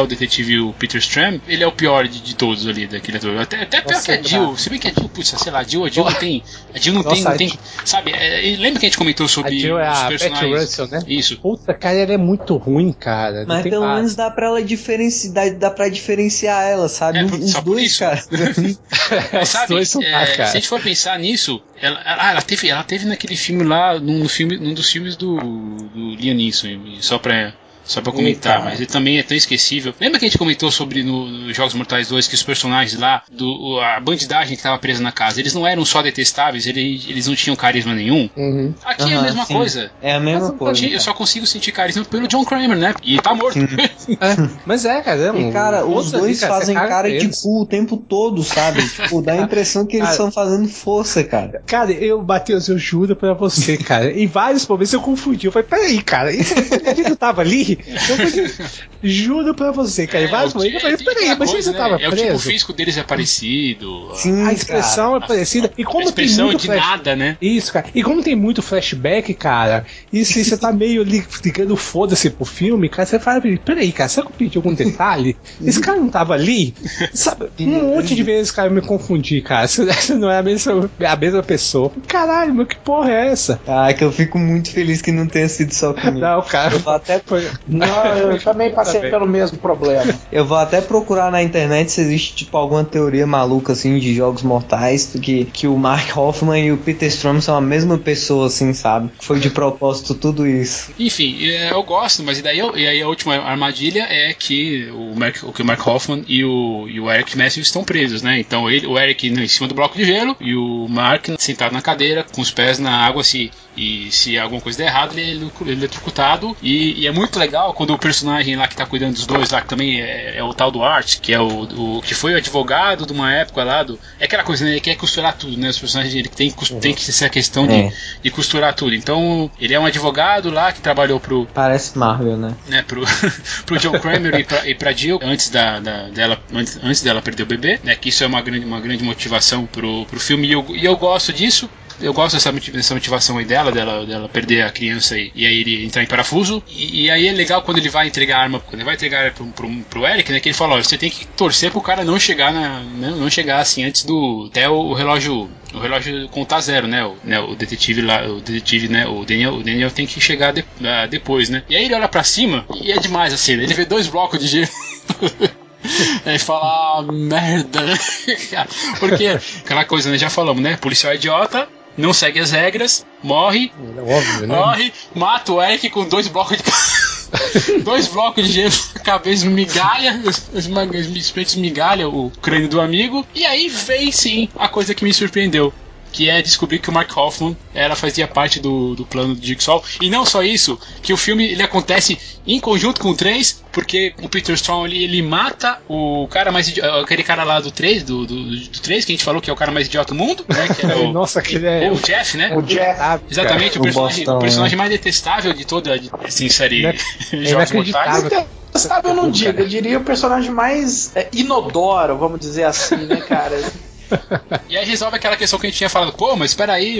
o detetive, o Peter Stram, ele é o pior de todos ali, daquele ator. Até pior que a Jill. Se bem que a Jill, putz, sei lá, a Jill não tem. A Jill não tem. Sabe, lembra que a gente comentou sobre a Jill, os personagens? Russell, né? Isso. Puta, cara, ela é muito ruim, cara. Não, mas tem pelo menos dá pra ela diferenciar, ela, sabe? Os dois, cara. Os dois são mais, cara. Se for pensar nisso, ela teve naquele filme lá, num dos filmes do Liam Neeson, só pra comentar, mas ele também é tão esquecível. Lembra que a gente comentou sobre no Jogos Mortais 2 que os personagens lá, a bandidagem que tava presa na casa, eles não eram só detestáveis, eles não tinham carisma nenhum? Uhum. Aqui é a mesma coisa. É a mesma coisa. Eu só consigo sentir carisma pelo John Kramer, né? E tá morto. É. Mas é, cara. E cara, os dois fazem cara de cu o tempo todo, sabe? Tipo, dá a impressão que eles estão fazendo força, cara. Cara, Matheus, eu juro pra você, cara. Em vários momentos eu confundi. Eu falei, peraí, cara, esse indivíduo tava ali? Juro pra você, cara. Mas você tava preso. O físico deles é parecido. Sim, a expressão, cara, é parecida. E como a expressão tem muito nada, né? Isso, cara. E como tem muito flashback, cara, e se você tá meio ligando foda-se pro filme, cara, você fala pra ele, peraí, cara, será que eu perdi algum detalhe? Esse cara não tava ali? Sabe? Um monte de vezes, cara, eu me confundi, cara. Você não é a mesma pessoa. Caralho, meu, que porra é essa? Ah, que eu fico muito feliz que não tenha sido só comigo. Não, cara. Não, eu também passei pelo mesmo problema. Eu vou até procurar na internet se existe, tipo, alguma teoria maluca, assim, de Jogos Mortais, que o Mark Hoffman e o Peter Strum são a mesma pessoa, assim, sabe? Foi de propósito tudo isso. Enfim, eu gosto, mas e aí a última armadilha é que o Mark Hoffman e o Eric Matthews estão presos, né? Então o Eric em cima do bloco de gelo e o Mark sentado na cadeira, com os pés na água, se alguma coisa der errado, ele é eletrocutado, e é muito legal quando o personagem lá que tá cuidando dos dois lá, que também é o tal do Art, que é o que foi o advogado de uma época lá do... É aquela coisa, né? Ele quer costurar tudo, né? Os personagens, ele tem que ser a questão de costurar tudo. Então, ele é um advogado lá que trabalhou pro... Parece Marvel, né? Pro John Kramer e pra Jill, antes dela perder o bebê, né? Que isso é uma grande motivação pro filme, e eu gosto disso. Eu gosto dessa motivação aí dela perder a criança e aí ele entrar em parafuso. E aí é legal quando ele vai entregar a arma, quando ele vai entregar a arma pro Eric, né? Que ele fala: olha, você tem que torcer pro cara não chegar assim antes do. Até o relógio contar zero, né? O detetive lá, o Daniel tem que chegar depois, né? E aí ele olha pra cima e é demais a cena. Ele vê 2 blocos de gelo. Aí fala: ah, merda! Porque aquela coisa, né? Já falamos, né? Policial é idiota, não segue as regras, morre. É óbvio, né? Morre, mata o Eric com 2 blocos de. 2 blocos de gelo na cabeça, migalha, simplesmente migalha o crânio do amigo. E aí vem sim a coisa que me surpreendeu, que é descobrir que o Mark Hoffman fazia parte do plano do Jigsaw. E não só isso, que o filme ele acontece em conjunto com o 3, porque o Peter Strong ele mata o cara mais idiota, aquele cara lá do 3, do 3, que a gente falou que é o cara mais idiota do mundo, né? Que é o, nossa, que é o Jeff, né? O Jeff. Exatamente, o personagem mais detestável de toda a série Jogos Mortais. Sabe, eu não digo, eu diria o personagem mais inodoro, vamos dizer assim, né, cara? E aí resolve aquela questão que a gente tinha falado: pô, mas espera aí,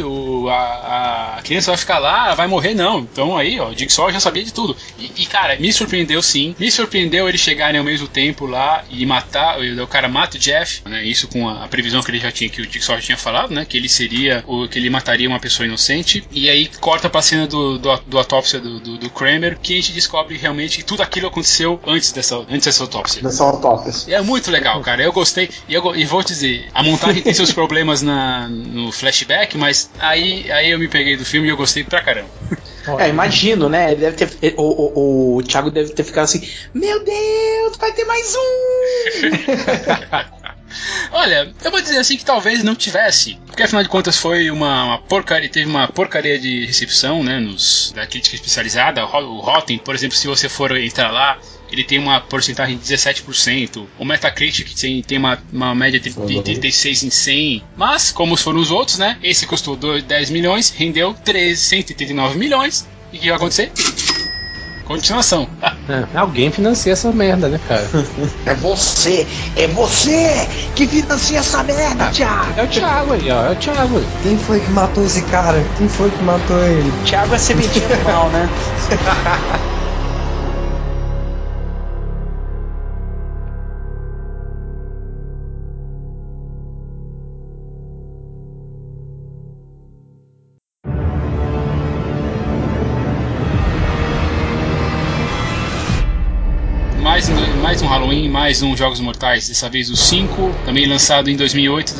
a criança vai ficar lá, vai morrer não. Então aí, ó, o Jigsaw já sabia de tudo. E cara, me surpreendeu sim. Me surpreendeu eles chegarem ao mesmo tempo lá e matar, o cara mata o Jeff, né? Isso com a previsão que ele já tinha, que o Jigsaw já tinha falado, né? Que ele seria, ou que ele mataria uma pessoa inocente. E aí corta pra cena do autópsia do Kramer, que a gente descobre realmente que tudo aquilo aconteceu antes dessa autópsia. É muito legal, cara. Eu gostei. E vou te dizer, a montagem tem seus problemas no flashback, mas aí eu me peguei do filme e eu gostei pra caramba. Imagino, né? Ele deve ter, o Thiago deve ter ficado assim: meu Deus, vai ter mais um! Olha, eu vou dizer assim que talvez não tivesse, porque afinal de contas foi uma porcaria, teve uma porcaria de recepção, né, da crítica especializada. O Rotten, por exemplo, se você for entrar lá, ele tem uma porcentagem de 17%. O Metacritic tem uma média de 36 em 100. Mas, como foram os outros, né, esse custou 10 milhões, rendeu 139 milhões. E o que vai acontecer? Continuação. Alguém financia essa merda, né, cara? É você que financia essa merda, Thiago. É o Thiago aí, ó, é o Thiago. Quem foi que matou esse cara? Quem foi que matou ele? Thiago é sementinha do mal, né? Mais um Halloween, mais um Jogos Mortais, dessa vez o 5, também lançado em 2008,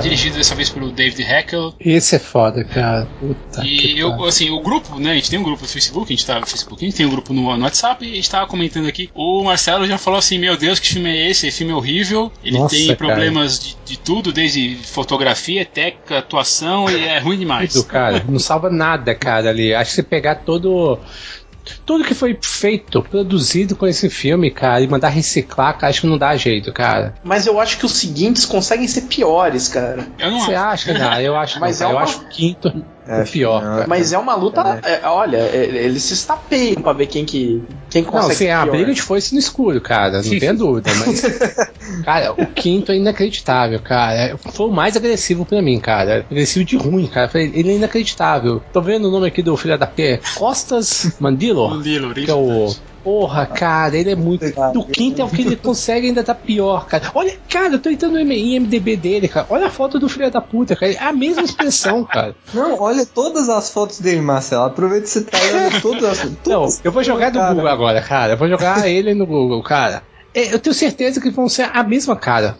dirigido dessa vez pelo David Heckel. Esse é foda, cara. Puta e eu, cara. Assim, o grupo, né, a gente tem um grupo no Facebook, a gente tem um grupo no WhatsApp, e a gente tava comentando aqui, o Marcelo já falou assim: meu Deus, que filme é esse filme é horrível, ele tem problemas de tudo, desde fotografia, técnica, atuação, e é ruim demais. Tudo, cara, não salva nada, cara, ali, acho que você pegar tudo que foi feito, produzido com esse filme, cara, e mandar reciclar, cara, acho que não dá jeito, cara. Mas eu acho que os seguintes conseguem ser piores, cara. Eu não acho. Você acha? Não, eu acho que eu acho o quinto pior, cara. Mas é uma luta, olha, eles se estapeiam pra ver quem consegue. Não, assim, a briga de foice no escuro, cara, não tem dúvida, mas... Cara, o quinto é inacreditável, cara. Foi o mais agressivo pra mim, cara. Agressivo de ruim, cara. Ele é inacreditável. Tô vendo o nome aqui do filho da P. Costas Mandilor. Que é o... Porra, cara, ele é muito... Do quinto é o que ele consegue ainda tá pior, cara. Olha, cara, eu tô entrando no IMDB dele, cara. Olha a foto do filho da puta, cara. É a mesma expressão, cara. Não, olha todas as fotos dele, Marcelo. Aproveita que você tá olhando todas as fotos. Não, eu vou jogar do Google agora, cara. Eu vou jogar ele no Google, cara. Eu tenho certeza que vão ser a mesma cara.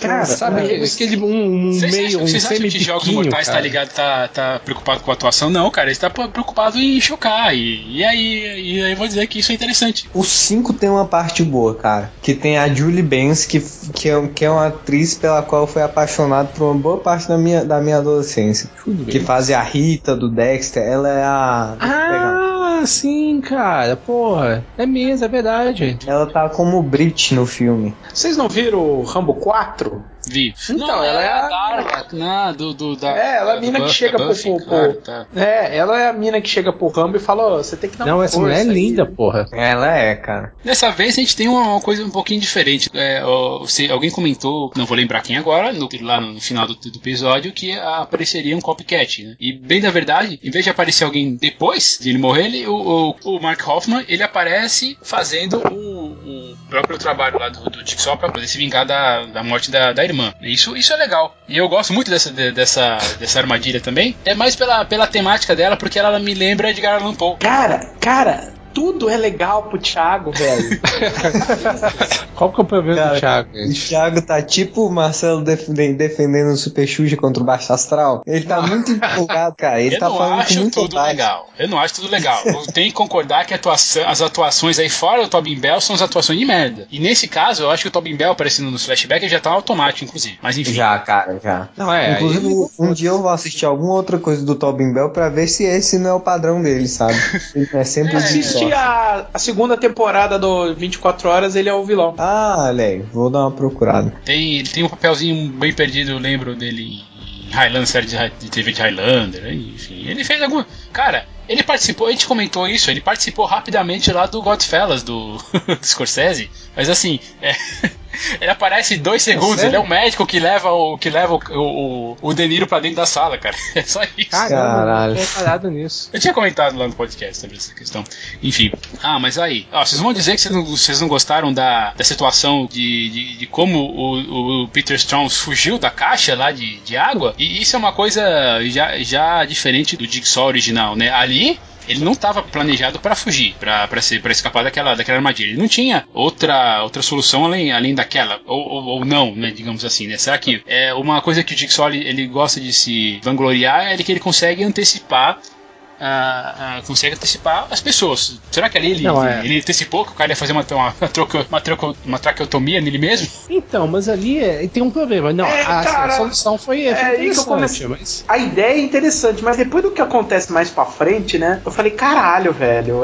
Cara, sabe? Aquele vocês acham que Jogos Mortais, cara, tá ligado, tá preocupado com a atuação? Não, cara, ele tá preocupado em chocar. E aí eu vou dizer que isso é interessante. O 5 tem uma parte boa, cara, que tem a Julie Benz, que é uma atriz pela qual eu fui apaixonado por uma boa parte da minha adolescência. Tudo que bem. Fazia a Rita do Dexter. Ela é a... sim, cara, porra, é mesmo, é verdade. Ela tá como Brit no filme. Vocês não viram o Rambo 4? Vi. Então, não, ela é a Darla, né, ela é a mina que chega pro... É, ela é a mina que chega pro Rambo e fala, ó, você tem que dar uma força. Não, essa mulher é linda, aí, porra. Ela é, cara. Dessa vez a gente tem uma coisa um pouquinho diferente. É, alguém comentou, não vou lembrar quem agora, lá no final do episódio, que apareceria um copycat, né? E bem da verdade, em vez de aparecer alguém depois de ele morrer, o Mark Hoffman, ele aparece fazendo o próprio trabalho lá do Jigsaw pra poder se vingar da morte da irmã. Isso é legal. E eu gosto muito dessa armadilha também. É mais pela temática dela, porque ela me lembra de Edgar Allan Poe. Cara, tudo é legal pro Thiago, velho. Qual que é o problema, cara, do Thiago? O Thiago tá tipo o Marcelo defendendo o Super Xuxa contra o Baixo Astral. Ele tá muito empolgado, cara. Ele tá falando muito legal. Eu não acho tudo legal. Eu tenho que concordar que as atuações aí fora do Tobin Bell são as atuações de merda. E nesse caso, eu acho que o Tobin Bell aparecendo nos flashbacks já tá automático, inclusive. Mas enfim. Já, cara, já. Não, inclusive, aí... um dia eu vou assistir alguma outra coisa do Tobin Bell pra ver se esse não é o padrão dele, sabe? Ele é sempre o a segunda temporada do 24 Horas, ele é o vilão. Ah, Léo, vou dar uma procurada. Ele tem um papelzinho bem perdido, eu lembro dele em Highlander, série de TV de Highlander, enfim. Ele fez alguma... Cara, ele participou, a gente comentou isso, ele participou rapidamente lá do Godfellas, do Scorsese, mas assim... Ele aparece 2 segundos, ele é um médico que leva o De Niro pra dentro da sala, cara. É só isso. Caralho, eu não tinha falado nisso. Eu tinha comentado lá no podcast sobre essa questão. Enfim. Ah, mas aí. Ó, vocês vão dizer que vocês não gostaram da situação de como o Peter Strauss fugiu da caixa lá de água? E isso é uma coisa já diferente do Jigsaw original, né? Ali... ele não estava planejado para fugir, para escapar daquela armadilha. Ele não tinha outra solução além daquela, ou não, né, digamos assim, né? Será que é uma coisa que o Jigsaw ele gosta de se vangloriar é que ele consegue antecipar as pessoas. Será que ali ele antecipou que o cara ia fazer uma traqueotomia nele mesmo? Então, mas ali tem um problema. Não, a solução foi interessante. A ideia é interessante, mas depois do que acontece mais pra frente, né? Eu falei, caralho, velho.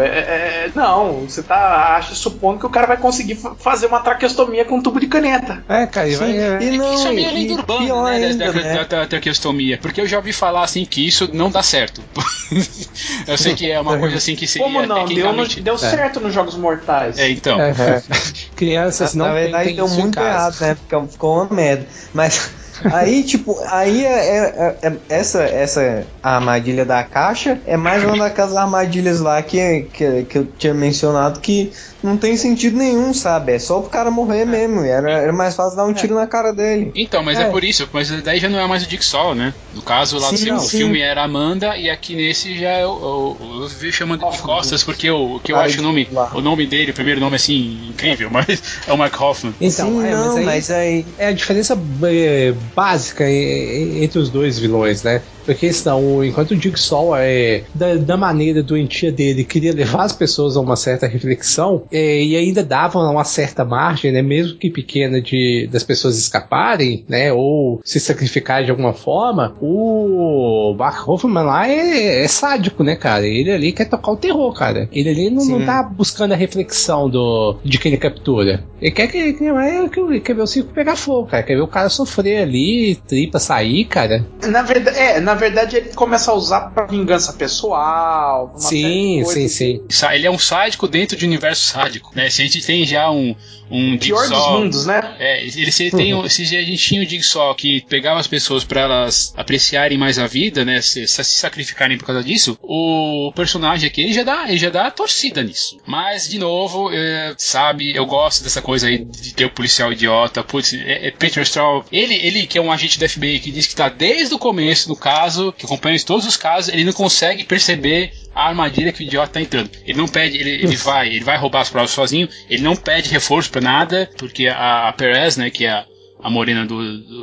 Não, você acha supondo que o cara vai conseguir fazer uma traqueostomia com um tubo de caneta. É, cara, isso é meio lenda urbana, né? Da traqueostomia. Porque eu já ouvi falar assim que isso não dá certo. Eu sei que é uma coisa assim que seria... Como não? Deu certo nos Jogos Mortais. É, então. Crianças não tem. Na verdade, deu muito errado, né? Ficou uma merda. Mas... Aí, tipo, essa armadilha da caixa é mais uma daquelas armadilhas lá que eu tinha mencionado que não tem sentido nenhum, sabe? É só pro cara morrer mesmo. Era mais fácil dar um tiro na cara dele. Então, mas é por isso. Mas daí já não é mais o Jigsaw, né? No caso, lá do filme era Amanda e aqui nesse já eu vi chamando de Costas porque eu acho o nome dele, o primeiro nome, assim, incrível, mas é o Mark Hoffman. Então, sim, mas aí... É a diferença... básica entre os dois vilões, né? Porque senão, enquanto o Jigsaw da maneira doentia dele queria levar as pessoas a uma certa reflexão e ainda dava uma certa margem, né? Mesmo que pequena, das pessoas escaparem, né? Ou se sacrificarem de alguma forma, o Mark Hoffman lá é sádico, né, cara? Ele ali quer tocar o terror, cara. Ele ali não tá buscando a reflexão de quem ele captura. Ele quer ver o circo pegar fogo, cara. Quer ver o cara sofrer ali, tripa sair, cara. Na verdade, ele começa a usar pra vingança pessoal. Sim. Ele é um sádico dentro de um universo sádico, né? Se a gente tem já um Jigsaw... Pior dos mundos, né? Se a gente tinha um Jigsaw que pegava as pessoas pra elas apreciarem mais a vida, né? Se sacrificarem por causa disso, o personagem aqui, ele já dá a torcida nisso. Mas, de novo, eu gosto dessa coisa aí de ter o policial idiota. Putz, Peter Straub, ele que é um agente da FBI que diz que tá desde o começo do caso, que acompanha todos os casos, ele não consegue perceber a armadilha que o idiota tá entrando. Ele não pede, ele vai roubar as provas sozinho, ele não pede reforço pra nada, porque a Perez, né, que é a morena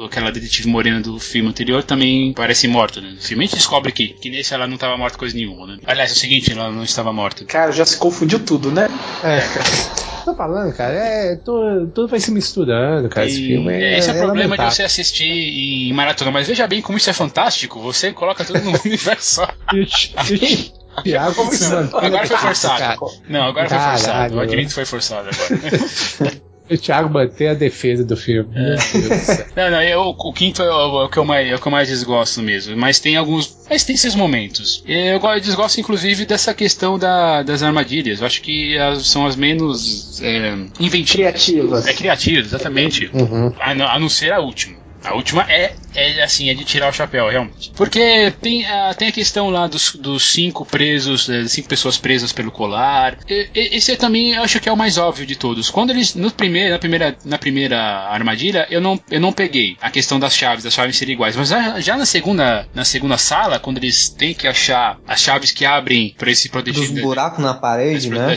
aquela detetive morena do filme anterior também parece morta, né? Finalmente descobre que nesse ela não estava morta coisa nenhuma, né? Aliás, é o seguinte, ela não estava morta. Cara, já se confundiu tudo, né? É, cara. Tô falando, cara, tudo vai se misturando, cara, esse filme. Esse é o problema de você assistir em maratona, mas veja bem como isso é fantástico, você coloca tudo num universo só. Agora foi forçado. Não, agora foi forçado. Eu admito que foi forçado agora. O Thiago mantém a defesa do filme. É. Meu Deus do céu. Não, eu, o quinto é o que eu mais desgosto mesmo. Mas tem alguns. Mas tem esses momentos. Eu desgosto, inclusive, dessa questão das armadilhas. Eu acho que são as menos inventivas. Criativas. Criativas, exatamente. Uhum. A não ser a última. A última é de tirar o chapéu, realmente. Porque tem a questão lá dos 5 pessoas presas pelo colar. Esse também eu acho que é o mais óbvio de todos. Quando eles, na primeira armadilha, eu não peguei a questão das chaves serem iguais. Mas já na segunda sala, quando eles têm que achar as chaves que abrem para esse proteger... Dos buracos na parede, né?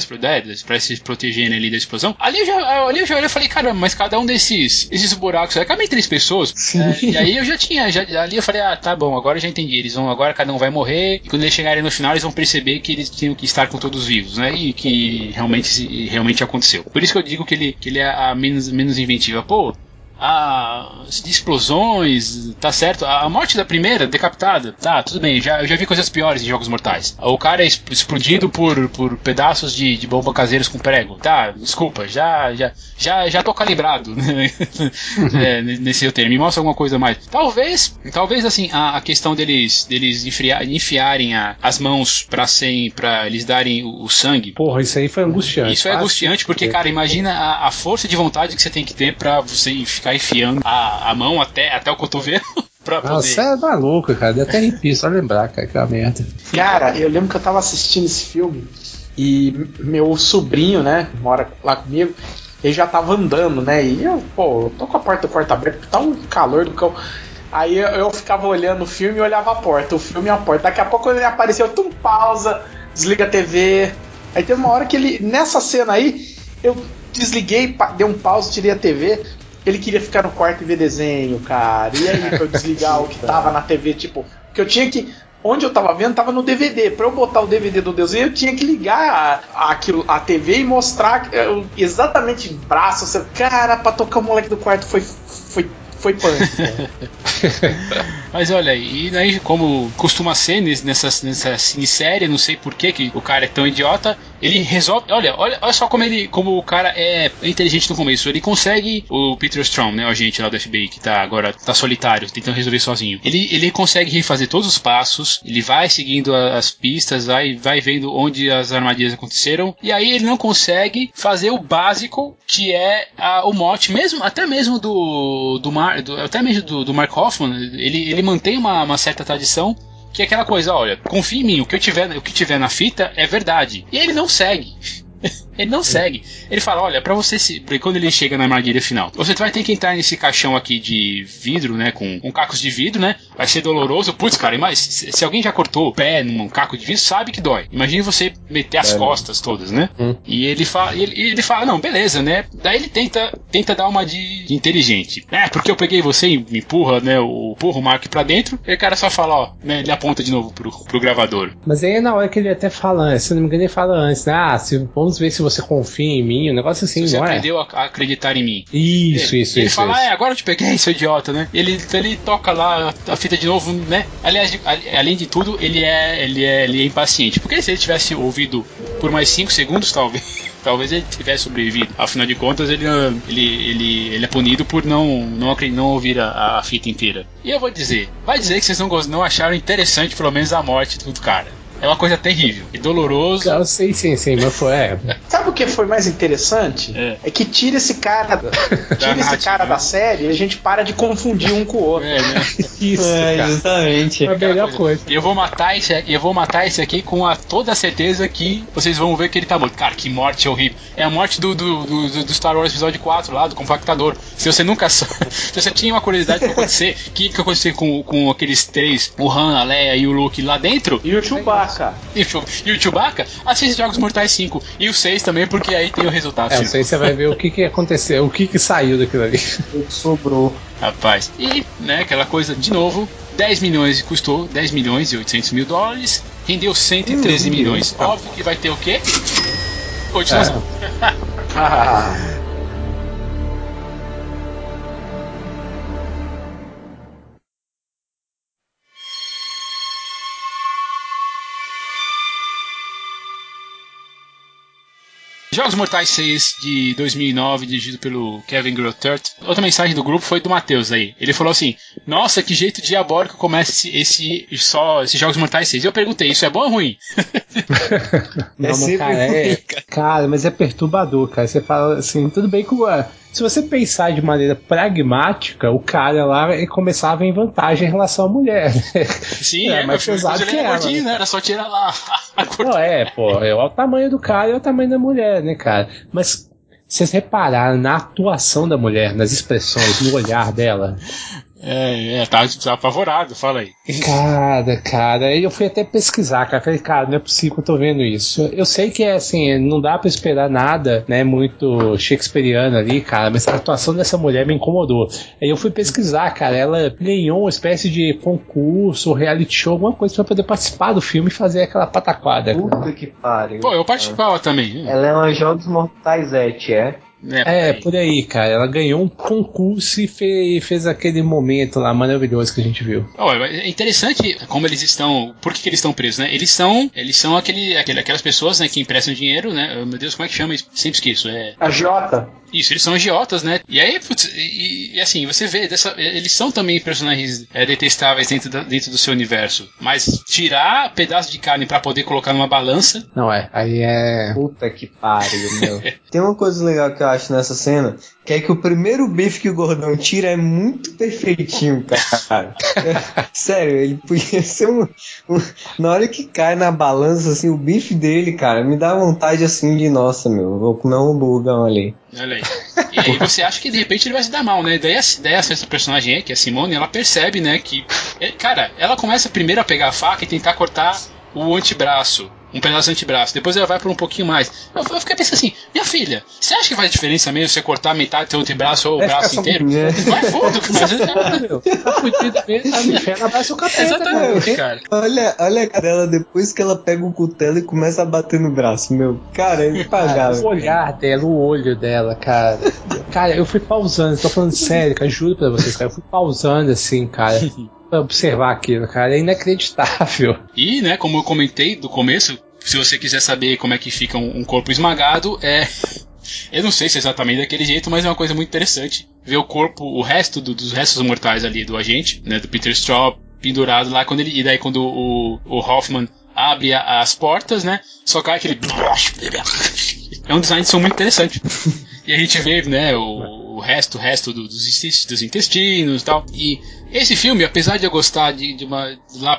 Para se protegerem ali da explosão. Ali eu já falei, caramba, mas cada um desses buracos, acabei 3 pessoas. E aí eu ali eu falei, tá bom, agora eu já entendi, agora cada um vai morrer, e quando eles chegarem no final eles vão perceber que eles tinham que estar com todos vivos, né, e que realmente aconteceu. Por isso que eu digo que ele é a menos inventiva, pô. De explosões, tá certo. A morte da primeira, decapitada, tá, tudo bem. Eu já vi coisas piores em Jogos Mortais. O cara é explodido por pedaços de bomba caseiros com prego. Tá, desculpa, já tô calibrado, né? Nesse termo. Me mostra alguma coisa mais. Talvez assim, a questão deles enfiarem as mãos pra eles darem o sangue. Porra, isso aí foi angustiante. Isso é angustiante porque, cara, imagina a força de vontade que você tem que ter pra você ficar enfiando a mão até o cotovelo. Você é maluco, cara. Deu até arrepio só lembrar, cara, que é uma merda. Cara, eu lembro que eu tava assistindo esse filme e meu sobrinho, né, mora lá comigo, ele já tava andando, né, e eu tô com a porta do quarto aberta porque tá um calor do cão. Aí eu ficava olhando o filme e olhava a porta, o filme e a porta. Daqui a pouco ele apareceu, tum, pausa, desliga a TV. Aí tem uma hora que ele, nessa cena aí, eu desliguei, dei um pause, tirei a TV. Ele queria ficar no quarto e ver desenho, cara. E aí, pra eu desligar o que tava na TV, tipo... Porque eu tinha que... Onde eu tava vendo, tava no DVD. Pra eu botar o DVD do desenho, eu tinha que ligar a TV e mostrar... exatamente de braço, assim, cara, pra tocar o moleque do quarto foi punk, cara. Mas olha, e aí, como costuma ser nessa série, não sei por que o cara é tão idiota... Ele resolve... Olha só como o cara é inteligente no começo. Ele consegue... O Peter Strom, né? O agente lá do FBI que tá agora... Tá solitário, tentando resolver sozinho. Ele consegue refazer todos os passos. Ele vai seguindo as pistas. Vai vendo onde as armadilhas aconteceram. E aí ele não consegue fazer o básico, que é o mote. Até mesmo do Mark Hoffman. Ele mantém uma certa tradição. Que é aquela coisa, olha, confia em mim, o que tiver na fita é verdade. E ele não segue. Ele não segue. Ele fala, olha, pra você se... Quando ele chega na armadilha final, você vai ter que entrar nesse caixão aqui de vidro, né? Com cacos de vidro, né? Vai ser doloroso. Putz, cara, mas se alguém já cortou o pé num caco de vidro, sabe que dói. Imagina você meter as costas todas, né? E ele fala, não, beleza, né? Daí ele tenta dar uma de inteligente. É, porque eu peguei você e me empurra, né? Empurra o Mark pra dentro. E o cara só fala, ó, né? Ele aponta de novo pro gravador. Mas aí é na hora que ele até fala, se não me engano, ele fala antes, né? Ah, vamos ver se você confia em mim, um negócio assim, você não é? Você aprendeu a acreditar em mim. Isso. Ele fala, agora eu te peguei, seu idiota, né? Ele toca lá a fita de novo, né? Aliás, além de tudo, ele é impaciente. Porque se ele tivesse ouvido por mais 5 segundos, talvez ele tivesse sobrevivido. Afinal de contas, ele é punido por não ouvir a fita inteira. E eu vou dizer, vai dizer que vocês não acharam interessante, pelo menos, a morte do cara. É uma coisa terrível e dolorosa. Claro, sim, mas foi. Sabe o que foi mais interessante? É que tira esse cara da série e a gente para de confundir um com o outro. Né? Isso, cara. Exatamente. É a melhor coisa. Eu vou matar esse aqui com toda a certeza que vocês vão ver que ele tá morto. Cara, que morte horrível. É a morte do Star Wars Episódio 4 lá, do compactador. Se você nunca sabe, se você tinha uma curiosidade pra acontecer, o que aconteceu com aqueles 3, o Han, a Leia e o Luke lá dentro? E o Chewbacca. E o Chewbacca assiste Jogos Mortais 5 e o 6 também, porque aí tem o resultado. Isso aí você vai ver o que aconteceu, o que saiu daquilo ali. O que sobrou. Rapaz, e né, aquela coisa de novo: 10 milhões custou, 10 milhões e 800 mil dólares, rendeu 113 milhões. Óbvio que vai ter o quê? Continuação. Jogos Mortais 6 de 2009, dirigido pelo Kevin Grotert. Outra mensagem do grupo foi do Matheus aí. Ele falou assim: nossa, que jeito diabólico começa esse Jogos Mortais 6. Eu perguntei, isso é bom ou ruim? Não, é sempre... cara, mas é perturbador, cara. Você fala assim, tudo bem que se você pensar de maneira pragmática, o cara lá ele começava em vantagem em relação à mulher. Né? Sim, mas pesado que era. Gordinho, né? Era só tirar lá. Não, é o tamanho do cara e o tamanho da mulher, né, cara? Mas vocês repararam na atuação da mulher, nas expressões, no olhar dela? Tá apavorado, fala aí. Cara, eu fui até pesquisar, cara. Falei, cara, não é possível que eu tô vendo isso. Eu sei que é assim, não dá pra esperar nada, né? Muito shakespeariano ali, cara. Mas a atuação dessa mulher me incomodou. Aí eu fui pesquisar, cara. Ela ganhou uma espécie de concurso, reality show, alguma coisa pra poder participar do filme e fazer aquela pataquada. Puta que pariu. Pô, eu participava também. Ela é uma Jogos Mortais, é? Por aí, cara. Ela ganhou um concurso e fez aquele momento lá maravilhoso que a gente viu. É interessante como eles estão. Por que eles estão presos, né? Eles são aquelas pessoas, né, que emprestam dinheiro, né? Meu Deus, como é que chama isso? Sempre esqueço. Agiota. Isso, eles são agiotas, né? E aí, putz, e assim, você vê, eles são também personagens detestáveis dentro do seu universo. Mas tirar pedaço de carne pra poder colocar numa balança. Não é. Aí é. Puta que pariu, meu. Tem uma coisa legal que eu acho nessa cena, que é que o primeiro bife que o gordão tira é muito perfeitinho, cara. Sério, ele podia ser na hora que cai na balança, assim, o bife dele, cara, me dá vontade, assim, de, nossa, meu, vou comer um hambúrguer, olha aí. E aí você acha que, de repente, ele vai se dar mal, né? Daí essa personagem aí, que é a Simone, ela percebe, né, que... Cara, ela começa primeiro a pegar a faca e tentar cortar o antebraço. Um pedaço de antebraço, depois ela vai por um pouquinho mais. Eu fiquei pensando assim, minha filha, você acha que faz diferença mesmo você cortar metade do seu antebraço ou o braço inteiro? Vai foda, mas ela vai seu capeta. Exatamente, cara. Olha a cara depois que ela pega o cutelo e começa a bater no braço, meu. Cara, é impagável. O olhar dela, o olho dela, cara. Cara, eu fui pausando, tô falando sério, cara, juro pra vocês, cara. Eu fui pausando assim, cara. Observar aquilo, cara, é inacreditável. E, né, como eu comentei do começo, se você quiser saber como é que fica um corpo esmagado, eu não sei se é exatamente daquele jeito, mas é uma coisa muito interessante ver o corpo, o resto dos restos mortais ali do agente, né, do Peter Straub pendurado lá, quando o Hoffman abre as portas, né, só cai aquele... É um design de som muito interessante. E a gente vê, né, o resto dos intestinos e tal. E esse filme, apesar de eu gostar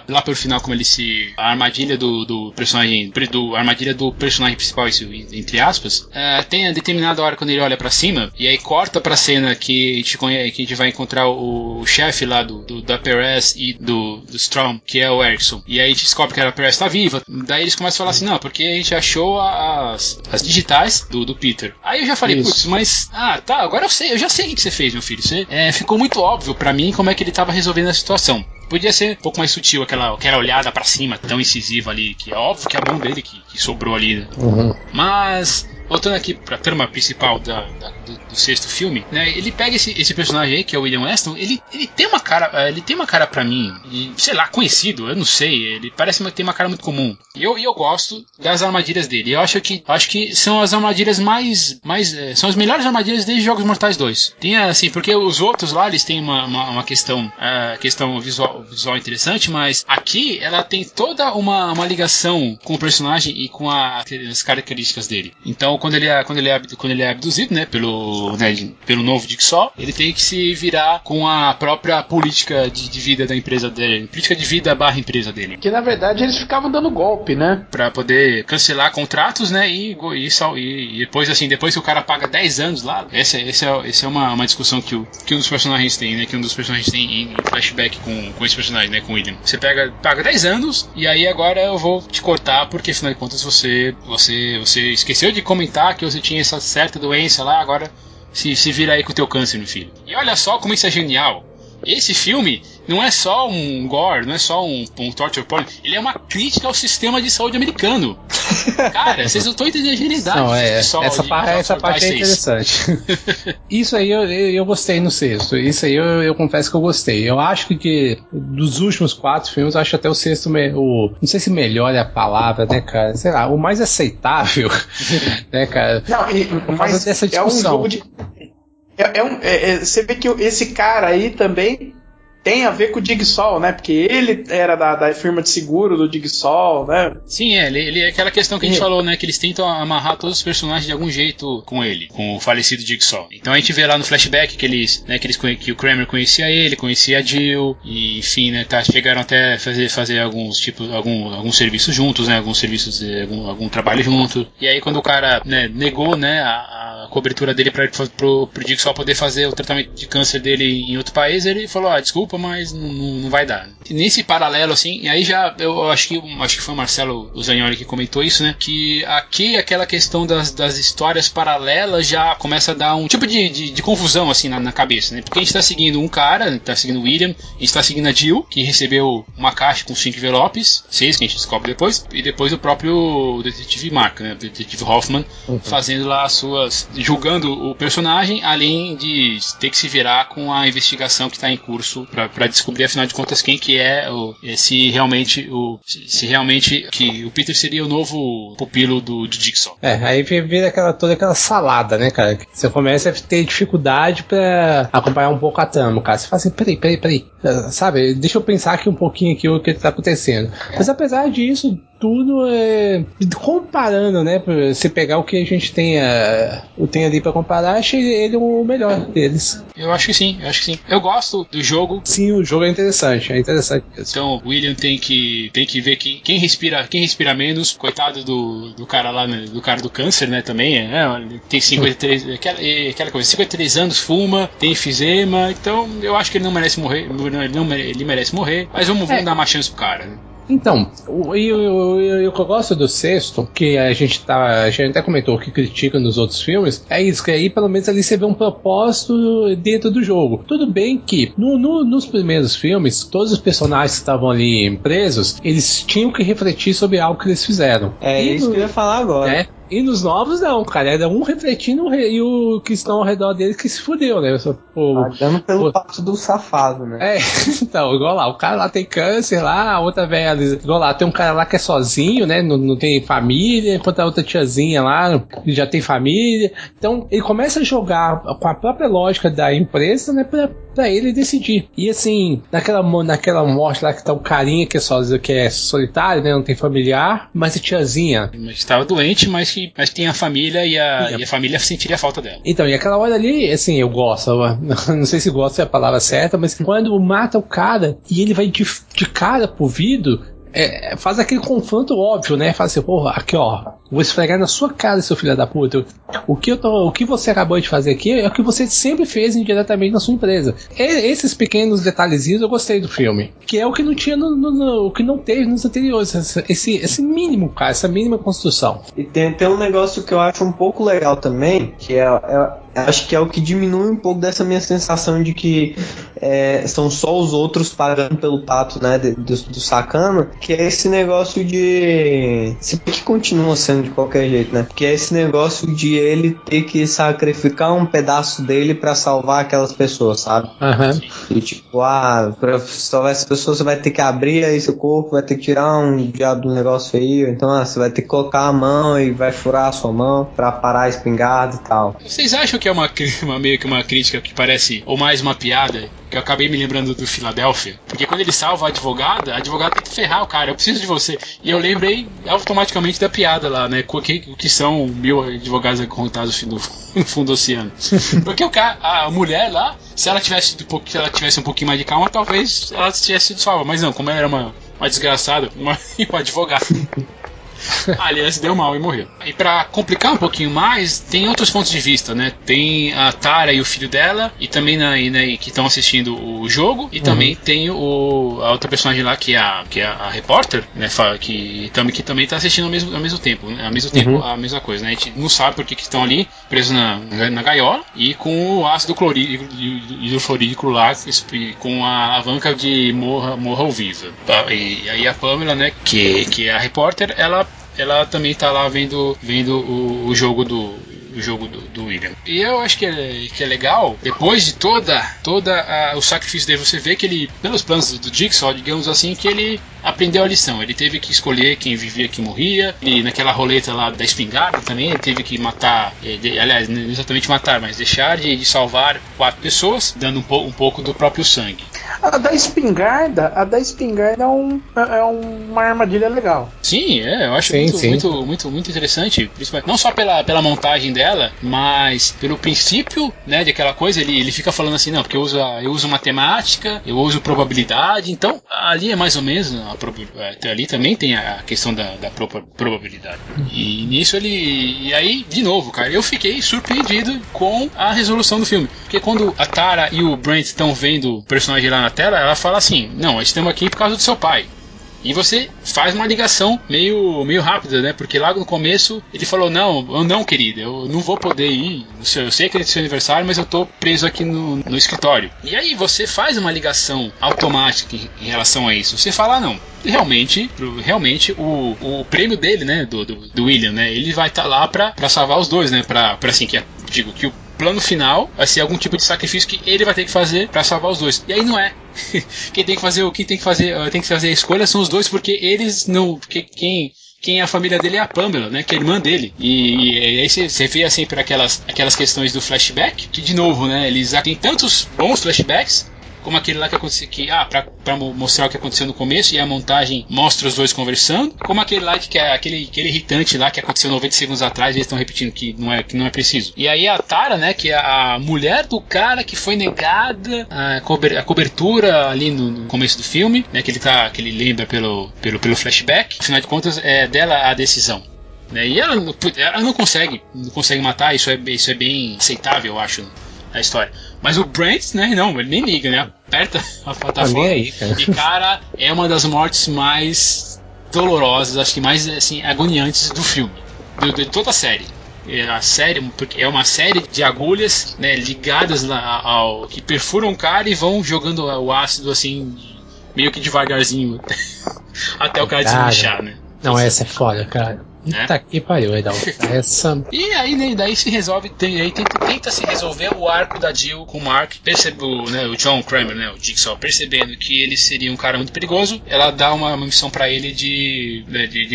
lá pelo final, como ele se... A armadilha do personagem... A armadilha do personagem principal, isso, entre aspas, tem a determinada hora quando ele olha pra cima, e aí corta pra cena que a gente vai encontrar o chefe lá da Perez e do Strom, que é o Erickson. E aí a gente descobre que a Perez tá viva. Daí eles começam a falar assim, não, porque a gente achou as digitais do Peter. Aí eu já falei, putz, mas... Ah, tá, agora eu sei. Eu já sei o que você fez, meu filho. Você, ficou muito óbvio pra mim como é que ele tava resolvendo a situação. Podia ser um pouco mais sutil aquela olhada pra cima, tão incisiva ali, que é óbvio que é a mão dele que sobrou ali, né? Uhum. Mas... voltando aqui pra trama principal do sexto filme, né? Ele pega esse personagem aí, que é o William Weston, ele tem uma cara pra mim, sei lá, conhecido, eu não sei, ele parece ter uma cara muito comum. E eu gosto das armadilhas dele. Eu acho que são as armadilhas mais são as melhores armadilhas desde Jogos Mortais 2. Tem assim, porque os outros lá, eles têm uma questão visual interessante, mas aqui ela tem toda uma ligação com o personagem e com as características dele. Então, quando ele é abduzido, né, pelo novo Dick Saw, ele tem que se virar com a própria política de vida da empresa dele, política de vida / empresa dele. Que, na verdade, eles ficavam dando golpe, né? Pra poder cancelar contratos, né, e depois, assim, depois que o cara paga 10 anos lá, essa é uma discussão que um dos personagens tem, né, que um dos personagens tem em flashback com esse personagem, né, com o William. Você paga 10 anos, e aí agora eu vou te cortar, porque, afinal de contas, você esqueceu de comentar que você tinha essa certa doença lá, agora se vira aí com o teu câncer, meu filho. E olha só como isso é genial. Esse filme não é só um gore, não é só um torture porn, ele é uma crítica ao sistema de saúde americano. Cara, vocês não estão entendendo a genialidade. Não, é, essa parte é interessante. Isso aí eu gostei no sexto. Isso aí eu confesso que eu gostei. Eu acho que dos últimos 4 filmes, eu acho até o sexto, não sei se melhor é a palavra, né, cara? Sei lá, o mais aceitável, né, cara? Não, mas dessa discussão. É um jogo de... você vê que esse cara aí também tem a ver com o Jigsaw, né? Porque ele era da firma de seguro do Jigsaw, né? Sim, ele é aquela questão que a gente falou, né? Que eles tentam amarrar todos os personagens de algum jeito com ele, com o falecido Jigsaw. Então a gente vê lá no flashback que o Kramer conhecia a Jill, e enfim, né? Chegaram até fazer alguns serviços juntos, né? Algum trabalho junto. E aí quando o cara, né, negou, né, a cobertura dele pro Jigsaw poder fazer o tratamento de câncer dele em outro país, ele falou, desculpa, mas não vai dar. Nesse paralelo, assim, e aí já, eu acho que foi o Marcelo Zagnoli que comentou isso, né, que aqui aquela questão das histórias paralelas já começa a dar um tipo de confusão, assim, na cabeça, né, porque a gente tá seguindo um cara, a gente tá seguindo o William, a gente tá seguindo a Jill, que recebeu uma caixa com 5 envelopes, 6, que a gente descobre depois, e depois o próprio detetive Mark, né, o detetive Hoffman, fazendo lá as suas, julgando o personagem, além de ter que se virar com a investigação que tá em curso pra descobrir, afinal de contas, quem que é se realmente o Peter seria o novo pupilo do Jigsaw. É, aí vira toda aquela salada, né, cara? Você começa a ter dificuldade pra acompanhar um pouco a trama, cara. Você fala assim, peraí, sabe? Deixa eu pensar aqui um pouquinho aqui o que tá acontecendo. Mas apesar disso... tudo comparando, né? Se pegar o que a gente tem ali pra comparar, achei ele o melhor deles. Eu acho que sim. Eu gosto do jogo. Sim, o jogo é interessante, mesmo. Então, o William tem que ver que quem respira menos, coitado do cara lá, né, do cara do câncer, né, também, tem 53, aquela coisa, 53 anos, fuma, tem enfisema, então eu acho que ele não merece morrer, ele merece morrer, mas vamos dar uma chance pro cara, né? Então, o que eu gosto do sexto, que a gente até comentou que critica nos outros filmes, é isso, que aí pelo menos ali você vê um propósito dentro do jogo. Tudo bem que nos primeiros filmes, todos os personagens que estavam ali presos, eles tinham que refletir sobre algo que eles fizeram. Isso que eu ia falar agora. Né? E nos novos não, cara, era um refletindo e o que estão ao redor dele que se fudeu, né? Pagando pelo passo do safado, né? É, então, igual lá, o cara lá tem câncer lá, a outra velha, igual lá, tem um cara lá que é sozinho, né? Não tem família, enquanto a outra tiazinha lá já tem família. Então, ele começa a jogar com a própria lógica da empresa, né? Pra ele decidir. E assim, naquela morte lá que tá o carinha que é sozinho, que é solitário, né? Não tem familiar, mas a tiazinha. Mas tava doente, mas tem a família e a família sentiria a falta dela. Então, e aquela hora ali, assim, eu gosto, não sei se gosto é a palavra certa, mas quando mata o cara e ele vai de cara pro vidro, faz aquele confronto óbvio, né? Faz assim, porra, aqui ó, vou esfregar na sua cara, seu filho da puta. O que você acabou de fazer aqui é o que você sempre fez indiretamente na sua empresa. Esses pequenos detalhezinhos eu gostei do filme. Que é o que não tinha o que não teve nos anteriores. Esse mínimo, cara, essa mínima construção. E tem um negócio que eu acho um pouco legal também, que acho que é o que diminui um pouco dessa minha sensação de que são só os outros pagando pelo pato, né, do sacana, que é esse negócio de... se que continua sendo de qualquer jeito, né, que é esse negócio de ele ter que sacrificar um pedaço dele pra salvar aquelas pessoas, sabe? Uhum. E tipo, pra salvar essas pessoas você vai ter que abrir aí seu corpo, vai ter que tirar um diabo do negócio aí, então você vai ter que colocar a mão e vai furar a sua mão pra parar a espingarda e tal. Vocês acham que é meio que uma crítica que parece, ou mais uma piada, que eu acabei me lembrando do Filadélfia, porque quando ele salva a advogada tenta ferrar o cara, eu preciso de você, e eu lembrei automaticamente da piada lá, né, que são 1000 advogados contados no fundo do oceano, porque a mulher lá, se ela tivesse um pouquinho mais de calma, talvez ela tivesse sido salva, mas não, como ela era uma desgraçada, uma advogada. Aliás, deu mal e morreu. E pra complicar um pouquinho mais, tem outros pontos de vista, né? Tem a Tara e o filho dela, e também que estão assistindo o jogo, e também tem a outra personagem lá, que é a repórter, né? Que também tá assistindo ao mesmo tempo a mesma coisa, né? A gente não sabe por que estão ali, presos na gaiola, e com o ácido hidrofluorídrico lá, com a alavanca de morra ou viva. E aí a Pamela, né? Que é a repórter, ela também tá lá vendo o jogo do William. E eu acho que é legal, depois de todo o sacrifício dele, você vê que ele, pelos planos do Jigsaw, digamos assim, que ele aprendeu a lição. Ele teve que escolher quem vivia e quem morria, e naquela roleta lá da espingarda também, ele teve que matar, aliás, não exatamente matar, mas deixar de salvar 4 pessoas, dando um pouco do próprio sangue. A da espingarda é uma armadilha legal. Sim, eu acho muito interessante, principalmente, não só pela montagem dela, mas pelo princípio, né, daquela coisa. Ele fica falando assim, não, porque eu uso matemática, eu uso probabilidade, então ali é mais ou menos, ali também tem a questão da probabilidade. E nisso e aí, de novo, cara, eu fiquei surpreendido com a resolução do filme, porque quando a Tara e o Brent estão vendo o personagem lá na tela, ela fala assim, não, nós estamos aqui por causa do seu pai. E você faz uma ligação meio rápida, né? Porque lá no começo ele falou, não, querida, eu não vou poder ir, eu sei que é seu aniversário, mas eu tô preso aqui no escritório. E aí você faz uma ligação automática em relação a isso. Você fala, não, realmente o prêmio dele, né, do William, né, ele vai estar lá pra salvar os dois, né, pra assim, que o plano final vai ser algum tipo de sacrifício que ele vai ter que fazer pra salvar os dois. E aí não é. Quem tem que fazer a escolha são os dois, porque eles não. Porque quem é a família dele é a Pamela, né? Que é a irmã dele. E aí você vê sempre aquelas questões do flashback, que de novo, né? Eles tem tantos bons flashbacks, como aquele lá que aconteceu, pra mostrar o que aconteceu no começo, e a montagem mostra os dois conversando, como aquele lá que é aquele irritante lá que aconteceu 90 segundos atrás, eles estão repetindo que não é preciso. E aí a Tara, né, que é a mulher do cara que foi negada a cobertura ali no começo do filme, né, que ele lembra pelo flashback, afinal de contas é dela a decisão. Né, e ela não consegue matar, isso é bem aceitável, eu acho, a história. Mas o Brent, né, não, ele nem liga, né, aperta a plataforma aí, cara. E, cara, é uma das mortes mais dolorosas, acho que mais, assim, agoniantes do filme, de toda a série. A série, porque é uma série de agulhas, né, ligadas ao que perfuram o cara e vão jogando o ácido, assim, meio que devagarzinho, até o cara desmanchar, né. Não, essa é foda, cara. Né? Tá aqui, pariu, Edal. Essa... E aí, né, daí se resolve, tenta se resolver o arco da Jill com o Mark. Percebeu, né, o John Kramer, né, o Jigsaw, percebendo que ele seria um cara muito perigoso, ela dá uma missão pra ele de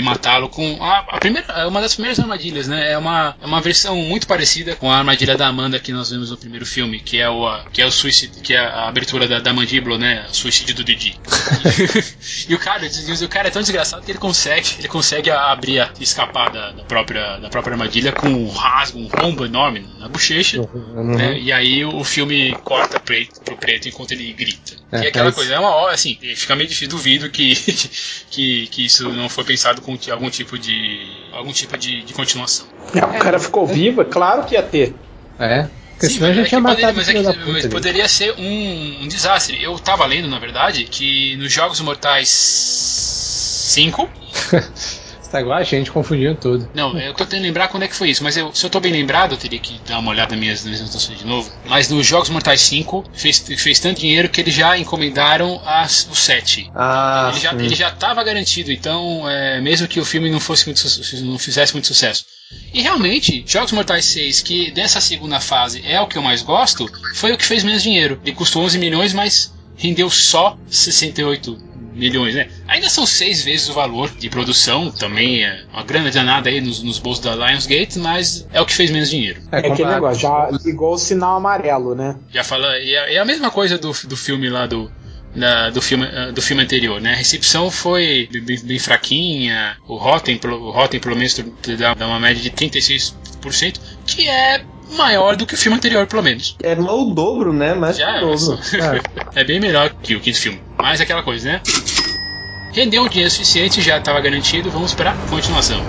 matá-lo com uma das primeiras armadilhas, né? É uma versão muito parecida com a armadilha da Amanda que nós vimos no primeiro filme, que é o suicídio, que é a abertura da mandíbula, né? O suicídio do Didi. E o cara é tão desgraçado que ele consegue abrir a escapar da própria armadilha com um rasgo, um rombo enorme na bochecha, né? E aí o filme corta pro preto enquanto ele grita. E aquela coisa, é uma hora, assim, fica meio difícil, duvido que isso não foi pensado com algum tipo de continuação. O cara ficou vivo, é claro que ia ter. É. Porque sim, senão a gente ia matar. Mas poderia ser um desastre. Eu tava lendo, na verdade, que nos Jogos Mortais 5... Tá igual a gente, confundindo tudo. Não, eu tô tentando lembrar quando é que foi isso, mas se eu tô bem lembrado, eu teria que dar uma olhada nas minhas anotações de novo. Mas no Jogos Mortais 5 fez tanto dinheiro que eles já encomendaram o 7. Ah, ele já tava garantido, então mesmo que o filme não fizesse muito sucesso. E realmente, Jogos Mortais 6, que dessa segunda fase é o que eu mais gosto, foi o que fez menos dinheiro. Ele custou 11 milhões, mas rendeu só 68 milhões, né? Ainda são 6 vezes o valor de produção, também é uma grana danada aí nos bolsos da Lionsgate, mas é o que fez menos dinheiro. É aquele negócio, já ligou o sinal amarelo, né? Já fala, é a mesma coisa do filme lá do filme anterior, né? A recepção foi bem fraquinha, o Rotten pelo menos dá uma média de 36%, que é maior do que o filme anterior, pelo menos. É o dobro, né? Mas é bem melhor que o quinto filme. Mas aquela coisa, né? Rendeu um dinheiro suficiente, já estava garantido, vamos para a continuação.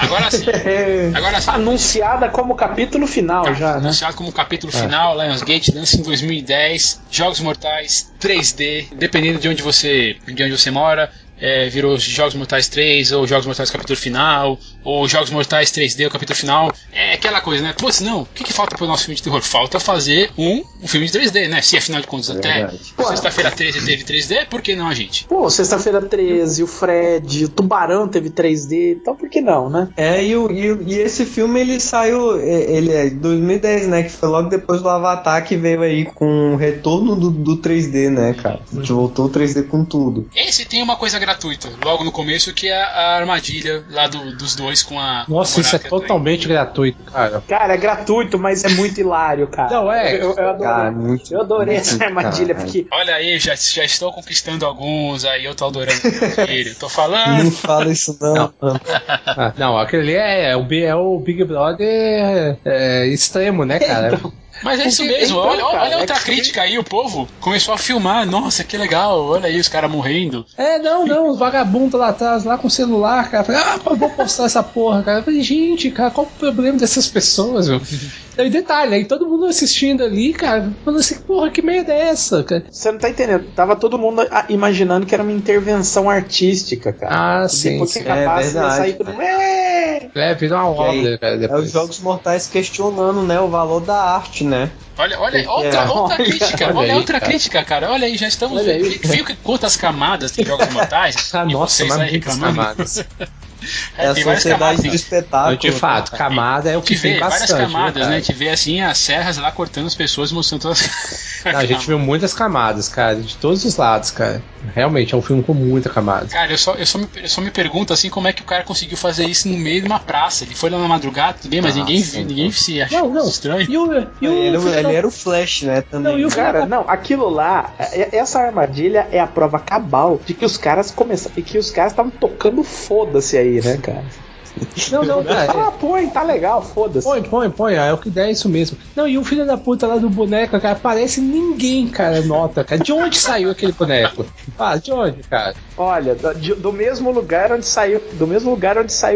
Agora sim. Agora sim. Anunciada como capítulo final, já, né? Anunciada como capítulo final, Lionsgate lança em 2010, Jogos Mortais 3D, dependendo de onde você mora, virou Jogos Mortais 3, ou Jogos Mortais capítulo final, ou Jogos Mortais 3D, o capítulo final. É aquela coisa, né? Pô, não, o que, que falta pro nosso filme de terror? Falta fazer um filme de 3D, né? Se afinal de contas até Sexta-feira 13 teve 3D, por que não, gente? Pô, Sexta-feira 13, o Fred, o Tubarão teve 3D, então por que não, né? E esse filme ele saiu, ele é de 2010, né? Que foi logo depois do Avatar, que veio aí com o retorno do 3D, né, cara? A gente voltou o 3D com tudo. Esse tem uma coisa gratuita, logo no começo, que é a armadilha lá dos dois com a... Nossa, isso é totalmente gratuito, cara. Cara, é gratuito, mas é muito hilário, cara. Não, é. Eu adorei, cara, eu adorei essa armadilha, cara. Porque... Olha aí, já estou conquistando alguns, aí eu tô adorando ele, tô falando. Não fala isso, não. Não, aquele ali é o Big Brother extremo, né, cara? Então... Mas é isso mesmo, olha outra crítica aí, o povo começou a filmar, nossa, que legal, olha aí os caras morrendo. Não, os vagabundos lá atrás, lá com o celular, cara, vou postar essa porra, cara. Eu falei, gente, cara, qual o problema dessas pessoas, meu? E detalhe, aí todo mundo assistindo ali, cara, falando assim, porra, que merda é essa, cara? Você não tá entendendo, tava todo mundo imaginando que era uma intervenção artística, cara. Ah, sim, depois que acabasse, ia sair tudo... virou uma obra, cara, depois. É os Jogos Mortais questionando, né, o valor da arte, né? Olha, outra crítica, outra crítica, cara. Olha aí, já estamos viu que quantas camadas tem Jogos Mortais? Ah, e nossa, vocês aí reclamando. É a sociedade de espetáculo. De fato, camada é o que vem bastante. Várias camadas, né? A gente vê assim as serras lá cortando as pessoas, mostrando todas. Não, a gente viu muitas camadas, cara, de todos os lados, cara. Realmente é um filme com muita camada. Cara, eu só me pergunto assim como é que o cara conseguiu fazer isso no meio de uma praça. Ele foi lá na madrugada, tudo bem, mas ninguém se achou estranho. Ele era o Flash, né? Também. Não, e o cara, não, aquilo lá, essa armadilha é a prova cabal de que os caras começaram, e que os caras estavam tocando foda-se aí, né, cara? Não, cara. Ah, põe, tá legal, foda-se. Põe, é o que der, é isso mesmo. Não, e o filho da puta lá do boneco, cara, parece ninguém, cara, nota, cara. De onde saiu aquele boneco? Ah, de onde, cara? Olha, do mesmo lugar onde saiu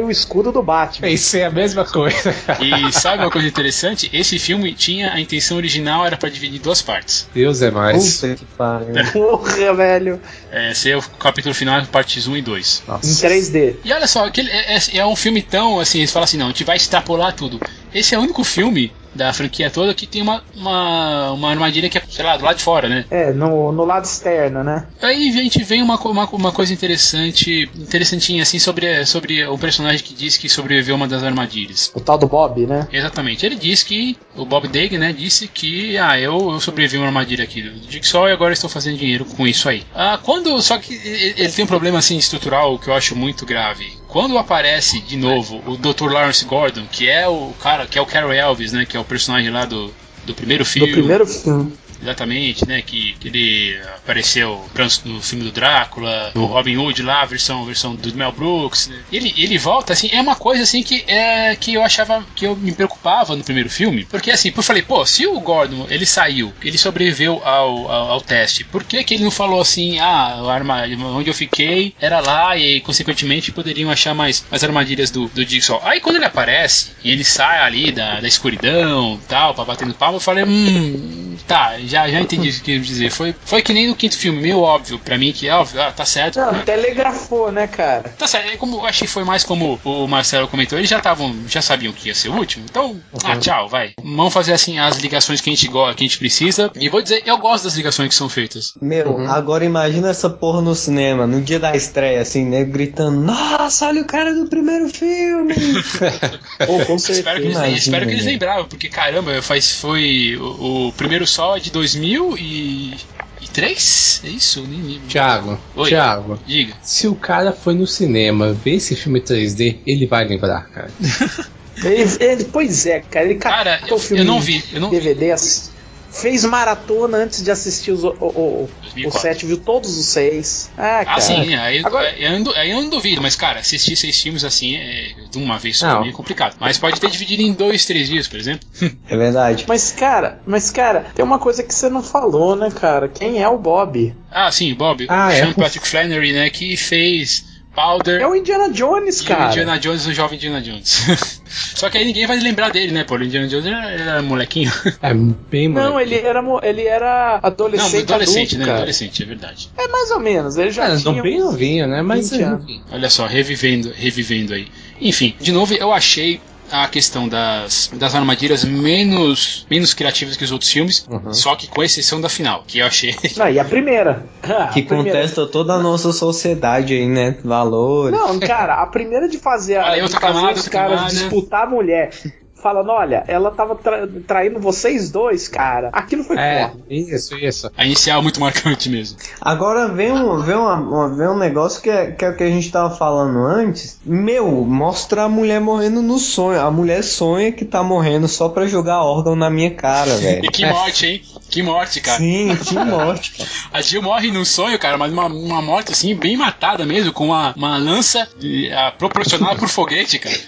o escudo do Batman. Pensei a mesma coisa. E sabe uma coisa interessante? Esse filme tinha, a intenção original era pra dividir em duas partes. Deus é mais. Puta que pariu. Porra, velho. Esse é o capítulo final, partes 1 e 2. Nossa. Em 3D. E olha só, aquele é um filme. Então, assim, eles falam assim, não, a gente vai extrapolar tudo. Esse é o único filme da franquia toda que tem uma armadilha que é, sei lá, do lado de fora, né? No lado externo, né? Aí, gente, vem uma coisa interessantinha, assim, sobre o personagem que diz que sobreviveu a uma das armadilhas. O tal do Bob, né? Exatamente. Ele disse que, o Bob Daigle, né, disse que, eu sobrevivi a uma armadilha aqui do Jigsaw e agora estou fazendo dinheiro com isso aí. Só que ele tem um problema, assim, estrutural que eu acho muito grave. Quando aparece, de novo, o Dr. Lawrence Gordon, que é o cara, que é o Carol Elvis, né, que é o personagem lá do primeiro filme. Do primeiro filme. Exatamente, né? Que ele apareceu no filme do Drácula, no Robin Hood lá, versão do Mel Brooks, né? Ele volta, assim, é uma coisa assim que eu achava, que eu me preocupava no primeiro filme, porque assim, eu falei, pô, se o Gordon, ele saiu, ele sobreviveu ao teste, por que ele não falou assim, onde eu fiquei era lá, e consequentemente poderiam achar mais armadilhas do Jigsaw. Aí quando ele aparece, e ele sai ali da escuridão, tal, pra bater no palmo, eu falei, tá, já entendi o que queria dizer. Foi que nem no quinto filme, meio óbvio pra mim, que é óbvio, tá certo. Não, telegrafou, né, cara? Tá certo, eu achei que foi mais como o Marcelo comentou, eles já sabiam que ia ser o último, então, tchau, vai. Vamos fazer assim as ligações que a gente gosta, que a gente precisa, e vou dizer, eu gosto das ligações que são feitas. Agora imagina essa porra no cinema, no dia da estreia, assim, né, gritando, nossa, olha o cara do primeiro filme! Pô, com certeza. Espero que eles lembravam, porque, caramba, foi o primeiro sol de 2003? É isso? Nem lembro. Thiago, diga. Se o cara foi no cinema ver esse filme 3D, ele vai lembrar, cara. Pois é, cara. Ele cara, eu não vi. DVD assim. fez maratona antes de assistir os 7, viu todos os 6. Ah, cara. Sim, aí agora... eu não duvido, mas cara, assistir 6 filmes assim de uma vez só é complicado. Mas pode ter dividido em 2, 3 dias, por exemplo. É verdade. Mas cara, tem uma coisa que você não falou, né, cara? Quem é o Bob? Ah, sim, Bob. Sean Patrick Flannery, né, que fez... Powder. É o Indiana Jones, cara. O jovem Indiana Jones. Só que aí ninguém vai lembrar dele, né, pô? O Indiana Jones era molequinho. É bem molequinho. Não, ele era adolescente. Não, adolescente, adulto, né? Cara. Adolescente, é verdade. É mais ou menos. Ele já tinha bem novinho, né? Mas olha só, revivendo aí. Enfim, de novo, eu achei a questão das armadilhas menos criativas que os outros filmes, só que com exceção da final, que eu achei... Ah, e a primeira. Contesta toda a nossa sociedade aí, né? Valores. Não, cara, a primeira de fazer, os caras disputar a mulher... Falando, olha, ela tava traindo vocês dois, cara. Aquilo foi foda. Isso. A inicial é muito marcante mesmo. Agora vem um negócio que é o que a gente tava falando antes. Mostra a mulher morrendo no sonho. A mulher sonha que tá morrendo só pra jogar órgão na minha cara, velho. E que morte, hein? Que morte, cara. Sim, que morte, cara. A Jill morre num sonho, cara, mas uma morte assim, bem matada mesmo, com uma lança proporcional por foguete, cara.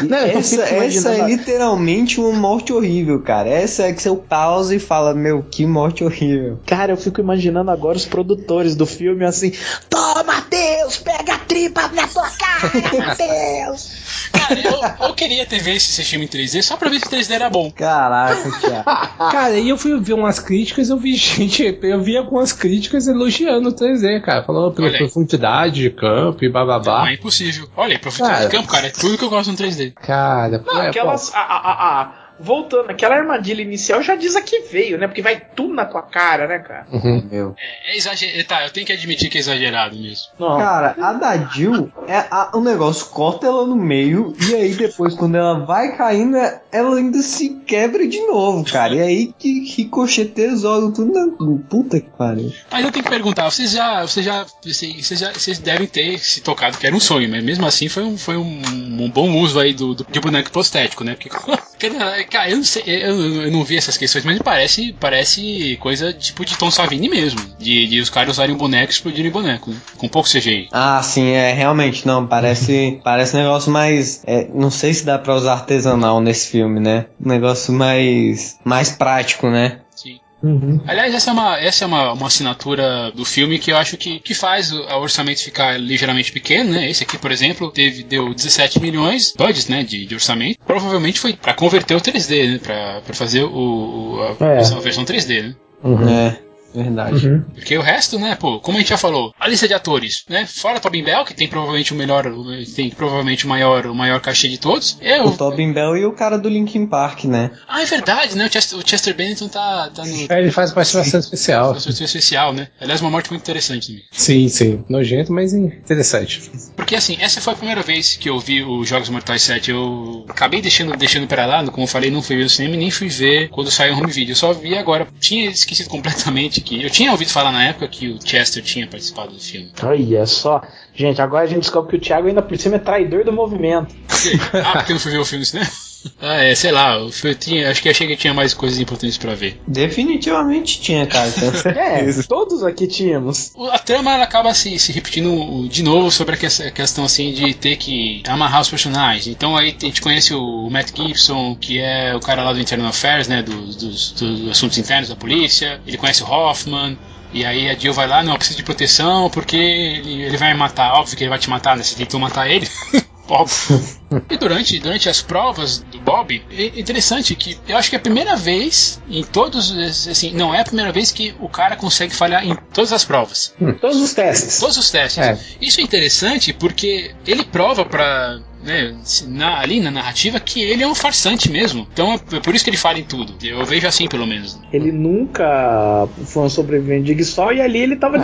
Não, essa é literalmente uma morte horrível, cara. Essa é que você pausa e fala, meu, que morte horrível. Cara, eu fico imaginando agora os produtores do filme assim, toma, Deus, pega a tripa na tua cara, Deus. Cara, eu queria ter visto esse filme em 3D só pra ver se o 3D era bom. Caraca, cara, e eu fui ver umas críticas, eu vi algumas críticas elogiando o 3D, cara, falando pela profundidade de campo e bababá. Não, é impossível. Olha, profundidade de campo, cara, é tudo que eu gosto no 3D. Cara, não, aquelas... Voltando, aquela armadilha inicial já diz a que veio, né? Porque vai tudo na tua cara, né, cara? Meu. É exagerado. Tá, eu tenho que admitir que é exagerado mesmo. Não. Cara, a da Jill, o negócio corta ela no meio e aí depois, quando ela vai caindo, ela ainda se quebra de novo, cara. E aí que ricocheteia tudo na puta que pariu. Mas eu tenho que perguntar, vocês devem ter se tocado que era um sonho, mas mesmo assim foi um bom uso aí de boneco prostético, né? Porque... Cara, eu não sei, eu não vi essas questões, mas parece coisa tipo de Tom Savini mesmo, de os caras usarem boneco e explodirem boneco, né? Com pouco CGI. Ah, sim, realmente, não, parece negócio mais, não sei se dá pra usar artesanal nesse filme, né? Um negócio mais prático, né? Sim. Aliás, essa é uma assinatura do filme que eu acho que faz o orçamento ficar ligeiramente pequeno, né? Esse aqui, por exemplo, deu 17 milhões budget, né, de orçamento. Provavelmente foi pra converter o 3D, né? Pra fazer a versão 3D, né? Verdade. Porque o resto, né, pô, como a gente já falou, a lista de atores, né, fora Tobin Bell, que tem provavelmente o maior cachê de todos. O Tobin Bell e o cara do Linkin Park, né? Ah, é verdade, né, o Chester Bennington tá no... É, ele faz participação especial. Participação especial, né? Aliás, uma morte muito interessante também. Sim, nojento, mas interessante. Porque assim, essa foi a primeira vez que eu vi os Jogos Mortais 7, eu acabei deixando pra lá, como eu falei, não fui ver o cinema, nem fui ver quando saiu o home video, eu só vi agora, tinha esquecido completamente. Que eu tinha ouvido falar na época que o Chester tinha participado do filme. Olha só. Gente, agora a gente descobre que o Thiago ainda por cima é traidor do movimento. Porque eu não fui ver o filme, né? Sei lá, acho que achei que tinha mais coisas importantes pra ver. Definitivamente tinha, cara. Todos aqui tínhamos. A trama ela acaba se repetindo de novo sobre a questão assim de ter que amarrar os personagens. Então aí a gente conhece o Matt Gibson, que é o cara lá do Internal Affairs, né? Dos assuntos internos da polícia. Ele conhece o Hoffman. E aí a Jill vai lá, não, precisa de proteção porque ele vai matar. Óbvio que ele vai te matar, né? Você tentou matar ele. Óbvio. E durante as provas do Bob, é interessante que eu acho que é a primeira vez em todos esses, assim, não é a primeira vez que o cara consegue falhar em todas as provas. Todos os testes. Isso é interessante porque ele prova pra... Né, ali na narrativa que ele é um farsante mesmo, então é por isso que ele fala em tudo, eu vejo assim pelo menos. Ele nunca foi um sobrevivente de Guiçol e ali ele tava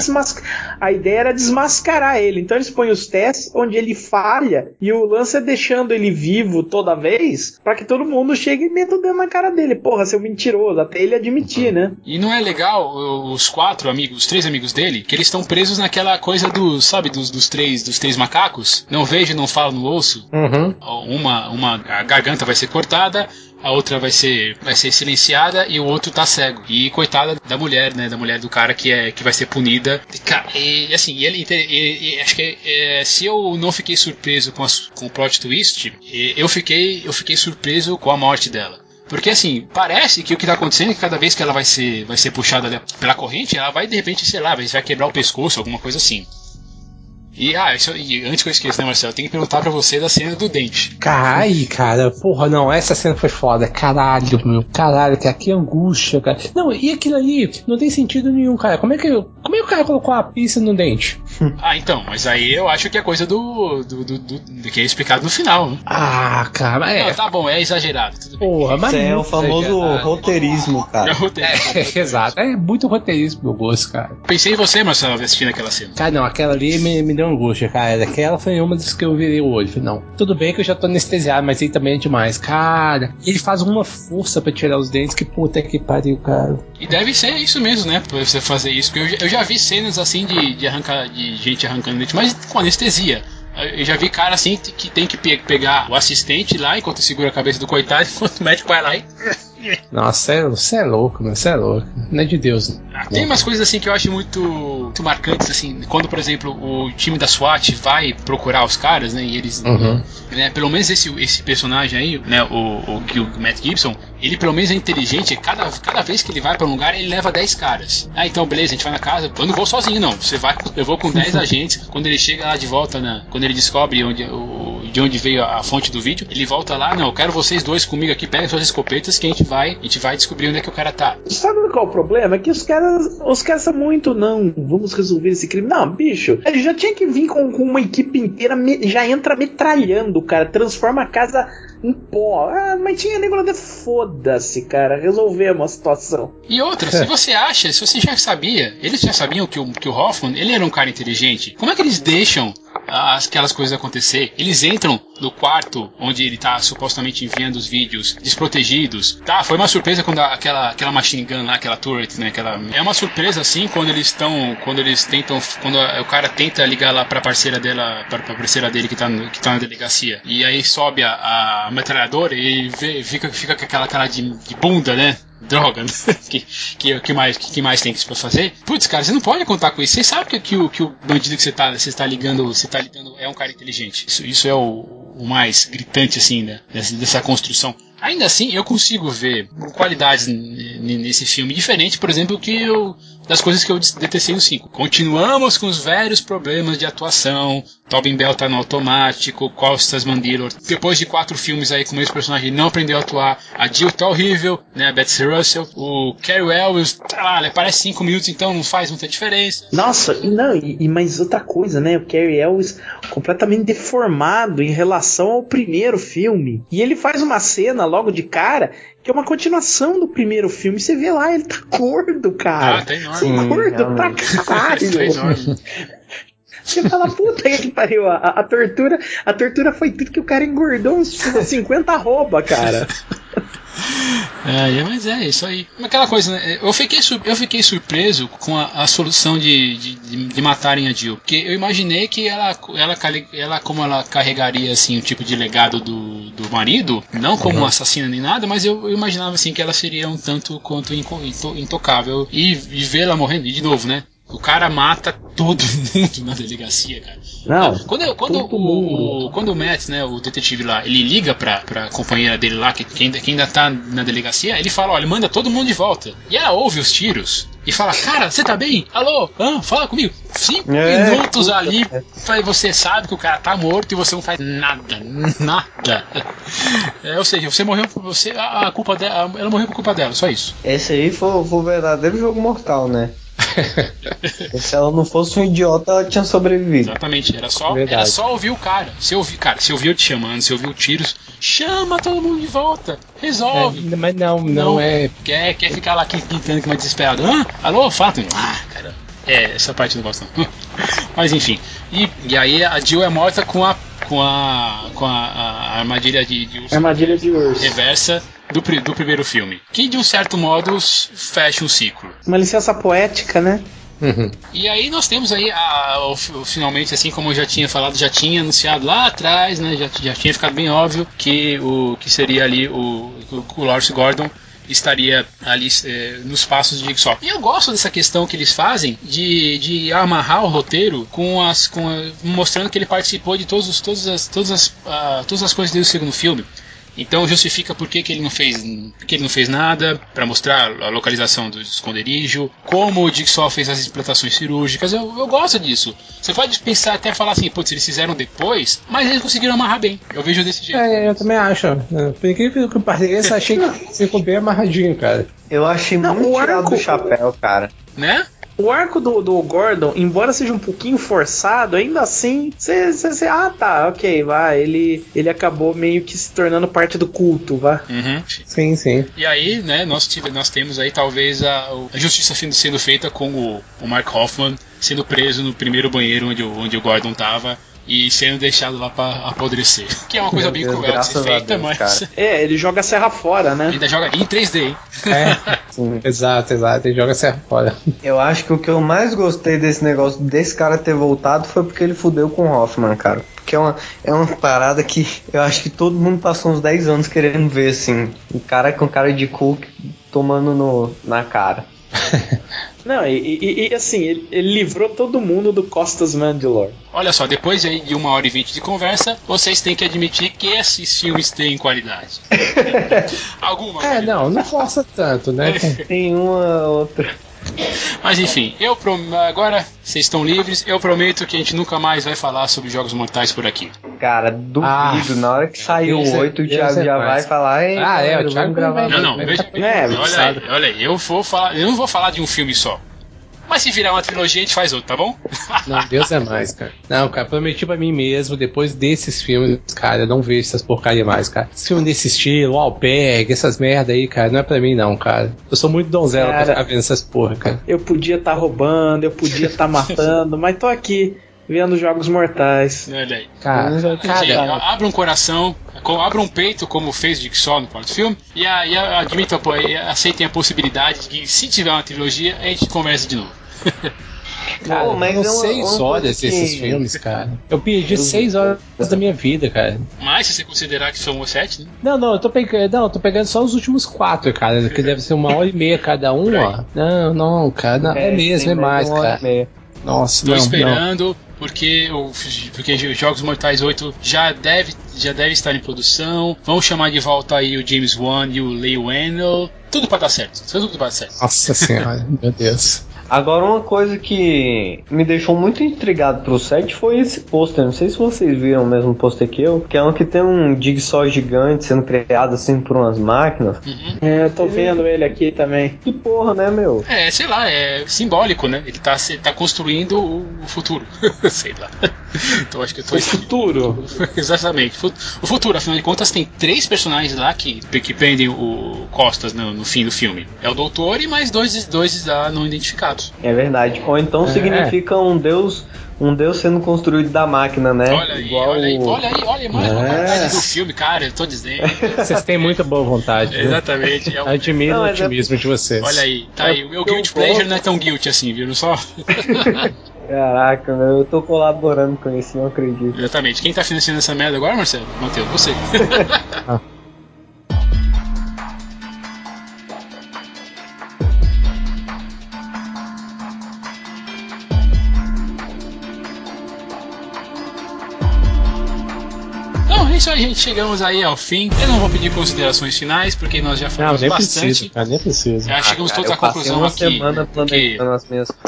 a ideia era desmascarar ele, então eles põem os testes onde ele falha e o lance é deixando ele vivo toda vez pra que todo mundo chegue e meta o dedo na cara dele, porra, seu mentiroso, até ele admitir, né? E não é legal os 3 amigos dele, que eles estão presos naquela coisa dos três macacos, não vejo, não falo, não ouço. Uhum. Uma a garganta vai ser cortada, a outra vai ser silenciada e o outro tá cego. E coitada da mulher, né? Da mulher do cara que vai ser punida. E assim, ele acho que se eu não fiquei surpreso com o plot twist, eu fiquei surpreso com a morte dela. Porque assim, parece que o que tá acontecendo é que cada vez que ela vai ser puxada pela corrente, ela vai de repente, sei lá, vai quebrar o pescoço, alguma coisa assim. E antes que eu esqueça, né, Marcelo? Eu tenho que perguntar pra você da cena do dente. Caralho, cara. Porra, não. Essa cena foi foda. Caralho, meu. Caralho, cara. Que angústia, cara. Não, e aquilo ali não tem sentido nenhum, cara. Como é que o cara colocou a pizza no dente? Ah, então. Mas aí eu acho que é coisa do que é explicado no final. Né? Ah, cara. É. Não, tá bom. É exagerado. Tudo bem. Porra, mas isso é o famoso roteirismo, cara. É roteirismo. Exato. É muito roteirismo pro meu gosto, cara. Pensei em você, Marcelo, assistindo aquela cena. Cara, não. Aquela ali me deu angústia, cara. Aquela foi uma das que eu virei o olho. Não, tudo bem que eu já tô anestesiado, mas aí também é demais. Cara, ele faz uma força pra tirar os dentes, que puta que pariu, cara. E deve ser isso mesmo, né? Pra você fazer isso. Porque eu já vi cenas assim de gente arrancando dente, mas com anestesia. Eu já vi cara assim que tem que pegar o assistente lá enquanto segura a cabeça do coitado, enquanto o médico vai lá e. Nossa, você é louco, meu, você é louco. Não é de Deus, né? Tem umas coisas assim que eu acho muito marcantes, assim, quando, por exemplo, o time da SWAT vai procurar os caras, né? E eles. Uhum. Né, pelo menos esse personagem aí, né? O Matt Gibson, ele pelo menos é inteligente. Cada vez que ele vai pra um lugar, ele leva 10 caras. Ah, então beleza, a gente vai na casa. Eu não vou sozinho, não. Eu vou com 10 agentes. Quando ele chega lá de volta, quando ele descobre de onde veio a fonte do vídeo, ele volta lá, não, eu quero vocês dois comigo aqui, peguem suas escopetas que a gente vai descobrir onde é que o cara tá. Sabe qual é o problema? É que os caras são muito, não, vamos resolver esse crime. Não, bicho, ele já tinha que vir com uma equipe inteira, já entra metralhando, cara, transforma a casa em pó. Ah, mas tinha negócio, foda-se, cara, resolvemos a situação. E outra, se você já sabia, eles já sabiam que o Hoffman, ele era um cara inteligente, como é que eles deixam aquelas coisas acontecer? Eles entram no quarto onde ele tá supostamente enviando os vídeos desprotegidos. Tá, foi uma surpresa quando aquela machine gun lá, aquela turret, né? É uma surpresa assim quando o cara tenta ligar lá pra parceira dela, pra parceira dele que tá na delegacia. E aí sobe a metralhadora e fica com aquela cara de bunda, né? Droga, né? que mais tem que fazer? Putz, cara, você não pode contar com isso. Você sabe que o bandido que você tá ligando é um cara inteligente. Isso é o mais gritante, assim, né? Dessa construção. Ainda assim, eu consigo ver qualidades nesse filme diferente, por exemplo, das coisas que eu detestei no 5. Continuamos com os velhos problemas de atuação. Tobin Bell tá no automático, Costas Mandylor, depois de 4 filmes aí com o mesmo personagem, não aprendeu a atuar. A Jill tá horrível, né? A Betsy Russell, o Cary Elwes, parece 5 minutos, então não faz muita diferença. Nossa, não, mas outra coisa, né? O Cary Elwes completamente deformado em relação ao primeiro filme. E ele faz uma cena logo de cara que é uma continuação do primeiro filme. Você vê lá, ele tá gordo, cara. Ah, tá enorme. Gordo pra caralho. Tá enorme. Você fala, puta que pariu, a tortura foi tudo que o cara engordou uns 50 arroba, cara. Mas é isso aí. Aquela coisa, né? Eu fiquei surpreso com a solução de matarem a Jill. Porque eu imaginei que ela como ela carregaria assim, o tipo de legado do marido, não como assassina nem nada, mas eu imaginava assim, que ela seria um tanto quanto intocável. E vê-la morrendo, e de novo, né? O cara mata todo mundo na delegacia, cara. Não, quando o Matt, né, o detetive lá, ele liga pra companheira dele lá, que ainda tá na delegacia, ele fala, olha, manda todo mundo de volta. E ela ouve os tiros e fala, cara, você tá bem? Alô? Fala comigo. 5 minutos ali, você sabe que o cara tá morto e você não faz nada. Ou seja, você morreu por você, a culpa dela, ela morreu por culpa dela, só isso. Esse aí foi o verdadeiro jogo mortal, né? Se ela não fosse um idiota, ela tinha sobrevivido. Exatamente, era só ouvir o cara. Se eu vi eu te chamando, se eu vi o tiros, chama todo mundo de volta, resolve. Mas não é. Quer ficar lá gritando que mais desesperado. Alô, fato? Cara. Essa parte não gosto não. Mas enfim. E aí a Jill é morta com a armadilha de urso. Armadilha de urso. Reversa. Do primeiro filme, que de um certo modo fecha um ciclo. Uma licença poética, né? Uhum. E aí nós temos aí finalmente, assim como eu já tinha falado, já tinha anunciado lá atrás, né? Já tinha ficado bem óbvio que o que seria ali o Lawrence Gordon estaria ali nos passos de Jigsaw. E eu gosto dessa questão que eles fazem de amarrar o roteiro mostrando que ele participou de todas as coisas desde o segundo filme. Então justifica por que ele não fez nada, para mostrar a localização do esconderijo, como o Jigsaw fez as implantações cirúrgicas. Eu gosto disso. Você pode pensar até falar assim, putz, eles fizeram depois, mas eles conseguiram amarrar bem. Eu vejo desse jeito. É, eu também acho. Por incrível que pareça, achei que ficou bem amarradinho, cara. Eu achei muito tirado do chapéu, cara. Né? O arco do Gordon, embora seja um pouquinho forçado, ainda assim você tá, ok, vai, ele acabou meio que se tornando parte do culto, vai. Uhum. Sim, sim. E aí, né, nós temos aí talvez a justiça sendo feita com o Mark Hoffman sendo preso no primeiro banheiro onde o Gordon tava e sendo deixado lá pra apodrecer, que é uma coisa bem cruel de ser feita, mas... Cara. É, ele joga a serra fora, né? Ele ainda joga em 3D, hein? É, sim. exato, ele joga a serra fora. Eu acho que o que eu mais gostei desse negócio, desse cara ter voltado, foi porque ele fudeu com o Hoffman, cara. Porque é uma parada que eu acho que todo mundo passou uns 10 anos querendo ver, assim, um cara com cara de Cook tomando na cara. Não, e assim, ele livrou todo mundo do Costas Mandylor. Olha só, depois de 1h20 de conversa, vocês têm que admitir que esses filmes têm qualidade. Alguma? É, não força tanto, né? Tem uma outra. Mas enfim, agora vocês estão livres. Eu prometo que a gente nunca mais vai falar sobre Jogos Mortais por aqui. Cara, duvido. Na hora que sair o 8, o Thiago já vai falar. O Thiago vai. Não, veja bem. Olha aí, eu não vou falar de um filme só. Mas se virar uma trilogia, a gente faz outro, tá bom? Não, Deus é mais, cara. Não, cara, prometi pra mim mesmo, depois desses filmes, cara, eu não vejo essas porcarias mais, cara. Esse filme desse estilo, Albergue, essas merda aí, cara, não é pra mim não, cara. Eu sou muito donzela pra ficar vendo essas porra, cara. Eu podia estar roubando, eu podia estar matando, mas tô aqui vendo Jogos Mortais. Olha aí. Cara, abra um coração, abra um peito, como fez o Jigsaw no quarto filme, e aí admitam, aceitem a possibilidade de, se tiver uma trilogia, a gente conversa de novo. Cara, foram 6 horas esses filmes, cara. Eu perdi 6 horas da minha vida, cara. Mas se você considerar que são 7, né? Não, eu tô pegando só os últimos 4, cara. Que deve ser 1h30 cada um, ó. Não, cara. Não, é mesmo, é mais, cara. Nossa, tô esperando. Porque Jogos Mortais 8 já deve estar em produção. Vamos chamar de volta aí o James Wan e o Leigh Whannell. Tudo pra dar certo. Tudo pra dar certo. Nossa senhora, meu Deus. Agora, uma coisa que me deixou muito intrigado pro set foi esse pôster. Não sei se vocês viram o mesmo pôster que eu, que é um que tem um Jigsaw gigante sendo criado assim por umas máquinas. Uhum. É, eu tô vendo ele aqui também. Que porra, né, meu? É, sei lá, é simbólico, né? Ele tá construindo o futuro. Sei lá. Então acho que eu tô... O futuro? Exatamente. O futuro, afinal de contas, tem 3 personagens lá que prendem o Costas no fim do filme. É o doutor e mais dois não identificados. É verdade. Ou então significa um deus sendo construído da máquina, né? Olha aí, igual olha aí, mais uma vontade do filme, cara, eu tô dizendo. Vocês têm muita boa vontade. Né? Exatamente. Admiro o otimismo de vocês. Olha aí, tá aí. O meu guilty pleasure não é tão guilty assim, viu? Não só? Caraca, meu, eu tô colaborando com isso, não acredito. Exatamente. Quem tá financiando essa merda agora, Marcelo? Matheus, você. Isso aí, gente, chegamos aí ao fim. Eu não vou pedir considerações finais, porque nós já falamos bastante. Nem preciso. Chegamos todos à conclusão aqui.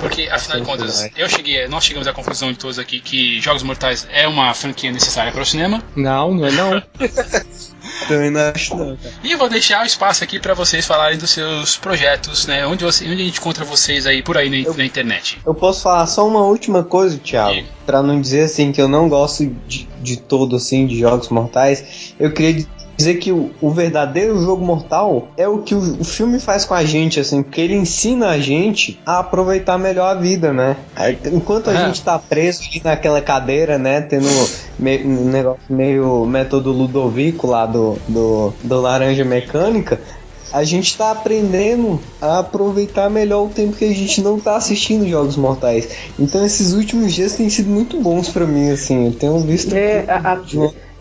Porque, afinal de contas, nós chegamos à conclusão de todos aqui que Jogos Mortais é uma franquia necessária para o cinema. Não é. E eu vou deixar o espaço aqui para vocês falarem dos seus projetos, né? Onde a gente encontra vocês aí por aí na internet. Eu posso falar só uma última coisa, Thiago, para não dizer assim que eu não gosto de todo assim de Jogos Mortais. Eu queria dizer que o verdadeiro jogo mortal é o que o filme faz com a gente, assim, porque ele ensina a gente a aproveitar melhor a vida, né? Enquanto a gente tá preso ali naquela cadeira, né, tendo um negócio meio método Ludovico lá do Laranja Mecânica, A gente tá aprendendo a aproveitar melhor o tempo que a gente não tá assistindo Jogos Mortais. Então esses últimos dias têm sido muito bons pra mim, assim. Eu tenho visto...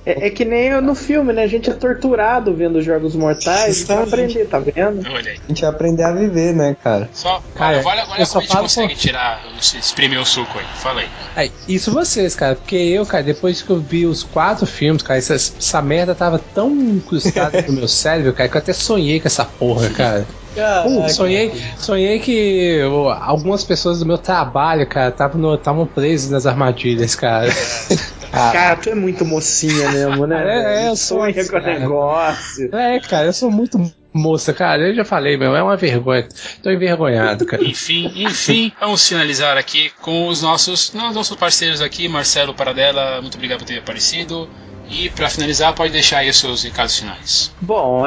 É que nem eu no filme, né? A gente é torturado vendo Jogos Mortais pra aprender, tá vendo? Olha aí. A gente vai aprender a viver, né, cara? Só, cara, olha como a gente consegue tirar, espremer o suco aí. Fala aí. É, isso vocês, cara. Porque eu, cara, depois que eu vi os 4 filmes, cara, essa merda tava tão incrustada no meu cérebro, cara, que eu até sonhei com essa porra, cara. Sonhei que algumas pessoas do meu trabalho, cara, estavam presas nas armadilhas, cara. Cara, tu é muito mocinha mesmo, né? Eu sonho com o negócio. É, cara, eu sou muito moça, cara. Eu já falei, meu, é uma vergonha. Tô envergonhado, cara. Enfim, vamos finalizar aqui com os nossos parceiros aqui. Marcelo Paradela, muito obrigado por ter aparecido. E para finalizar, pode deixar aí os seus recados finais. Bom,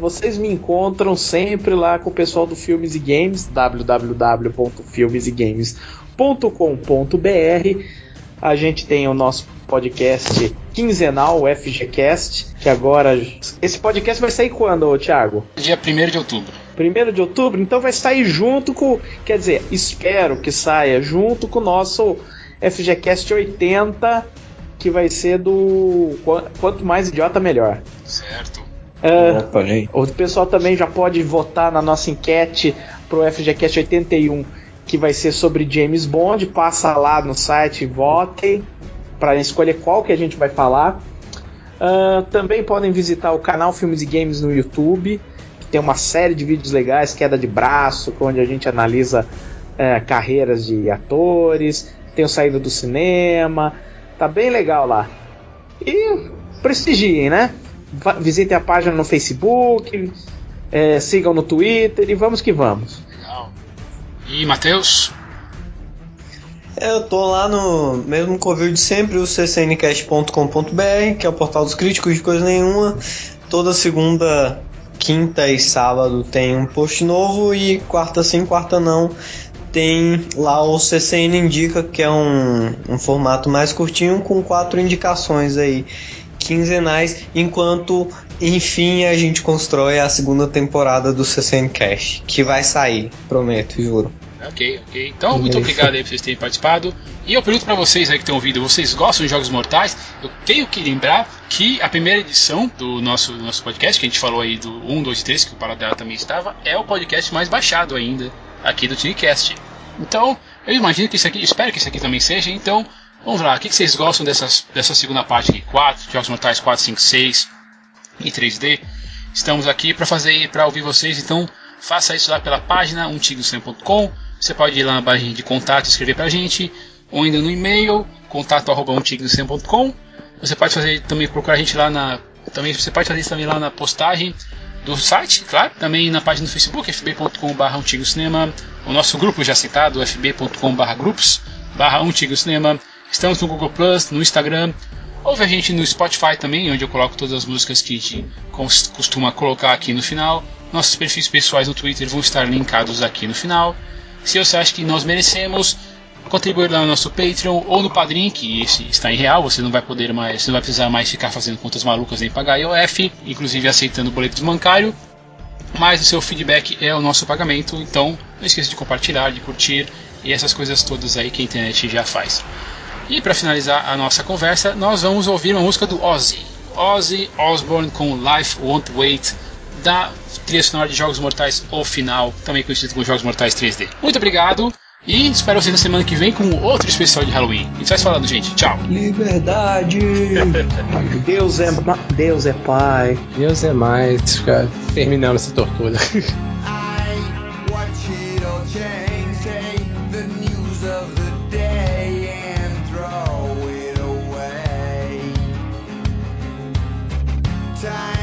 vocês me encontram sempre lá com o pessoal do Filmes e Games, www.filmesegames.com.br. A gente tem o nosso podcast quinzenal, o FGCast, que agora... Esse podcast vai sair quando, Thiago? Dia 1º de outubro. 1º de outubro? Então vai sair junto com... Quer dizer, espero que saia junto com o nosso FGCast 80, que vai ser do... Quanto mais idiota, melhor. Certo. O pessoal também já pode votar na nossa enquete pro FGCast 81, que vai ser sobre James Bond. Passa lá no site e votem para escolher qual que a gente vai falar. Também podem visitar o canal Filmes e Games no YouTube, que tem uma série de vídeos legais, queda de braço, onde a gente analisa carreiras de atores, tem o Saída do Cinema, tá bem legal lá. E prestigiem, né? Visitem a página no Facebook, sigam no Twitter e vamos que vamos. E Matheus? Eu tô lá no mesmo covil de sempre, o ccncast.com.br, que é o portal dos críticos de coisa nenhuma. Toda segunda, quinta e sábado tem um post novo, e quarta sim, quarta não, tem lá o CCN Indica, que é um formato mais curtinho, com 4 indicações aí quinzenais, enquanto, enfim, a gente constrói a segunda temporada do CCN Cast, que vai sair, prometo, juro. Ok. Então, muito obrigado aí por vocês terem participado. E eu pergunto pra vocês aí que estão ouvindo, vocês gostam de Jogos Mortais? Eu tenho que lembrar que a primeira edição do nosso podcast, que a gente falou aí do 1, 2 e 3, que o Paradela também estava, é o podcast mais baixado ainda aqui do TineCast. Então, eu imagino que isso aqui, espero que isso aqui também seja, então... Vamos lá, o que vocês gostam dessa segunda parte aqui? 4, Jogos Mortais 4, 5, 6 e 3D. Estamos aqui para ouvir vocês, então faça isso lá pela página untigoslam.com. Você pode ir lá na página de contato e escrever pra gente, ou ainda no e-mail, contato@untigoslam.com. Você pode fazer também, procurar a gente lá na... Também, você pode fazer isso também lá na postagem do site, claro, também na página do Facebook, fb.com/untigocinema, o nosso grupo já citado, fb.com/grupos/untigocinema. Estamos no Google Plus, no Instagram, ouve a gente no Spotify também, onde eu coloco todas as músicas que a gente costuma colocar aqui no final. Nossos perfis pessoais no Twitter vão estar linkados aqui no final. Se você acha que nós merecemos, contribuir lá no nosso Patreon ou no Padrim, que esse está em real, você não vai poder mais, você não vai precisar mais ficar fazendo contas malucas nem pagar IOF, inclusive aceitando boletos bancários. Mas o seu feedback é o nosso pagamento, então não esqueça de compartilhar, de curtir e essas coisas todas aí que a internet já faz. E para finalizar a nossa conversa, nós vamos ouvir uma música do Ozzy Osbourne com Life Won't Wait, da trilha sonora de Jogos Mortais O Final, também conhecido como Jogos Mortais 3D. Muito obrigado e espero vocês na semana que vem com outro especial de Halloween. A gente vai se falando, gente. Tchau. Liberdade. Deus é pai. Deus é mais. Fica terminando essa tortura. Time.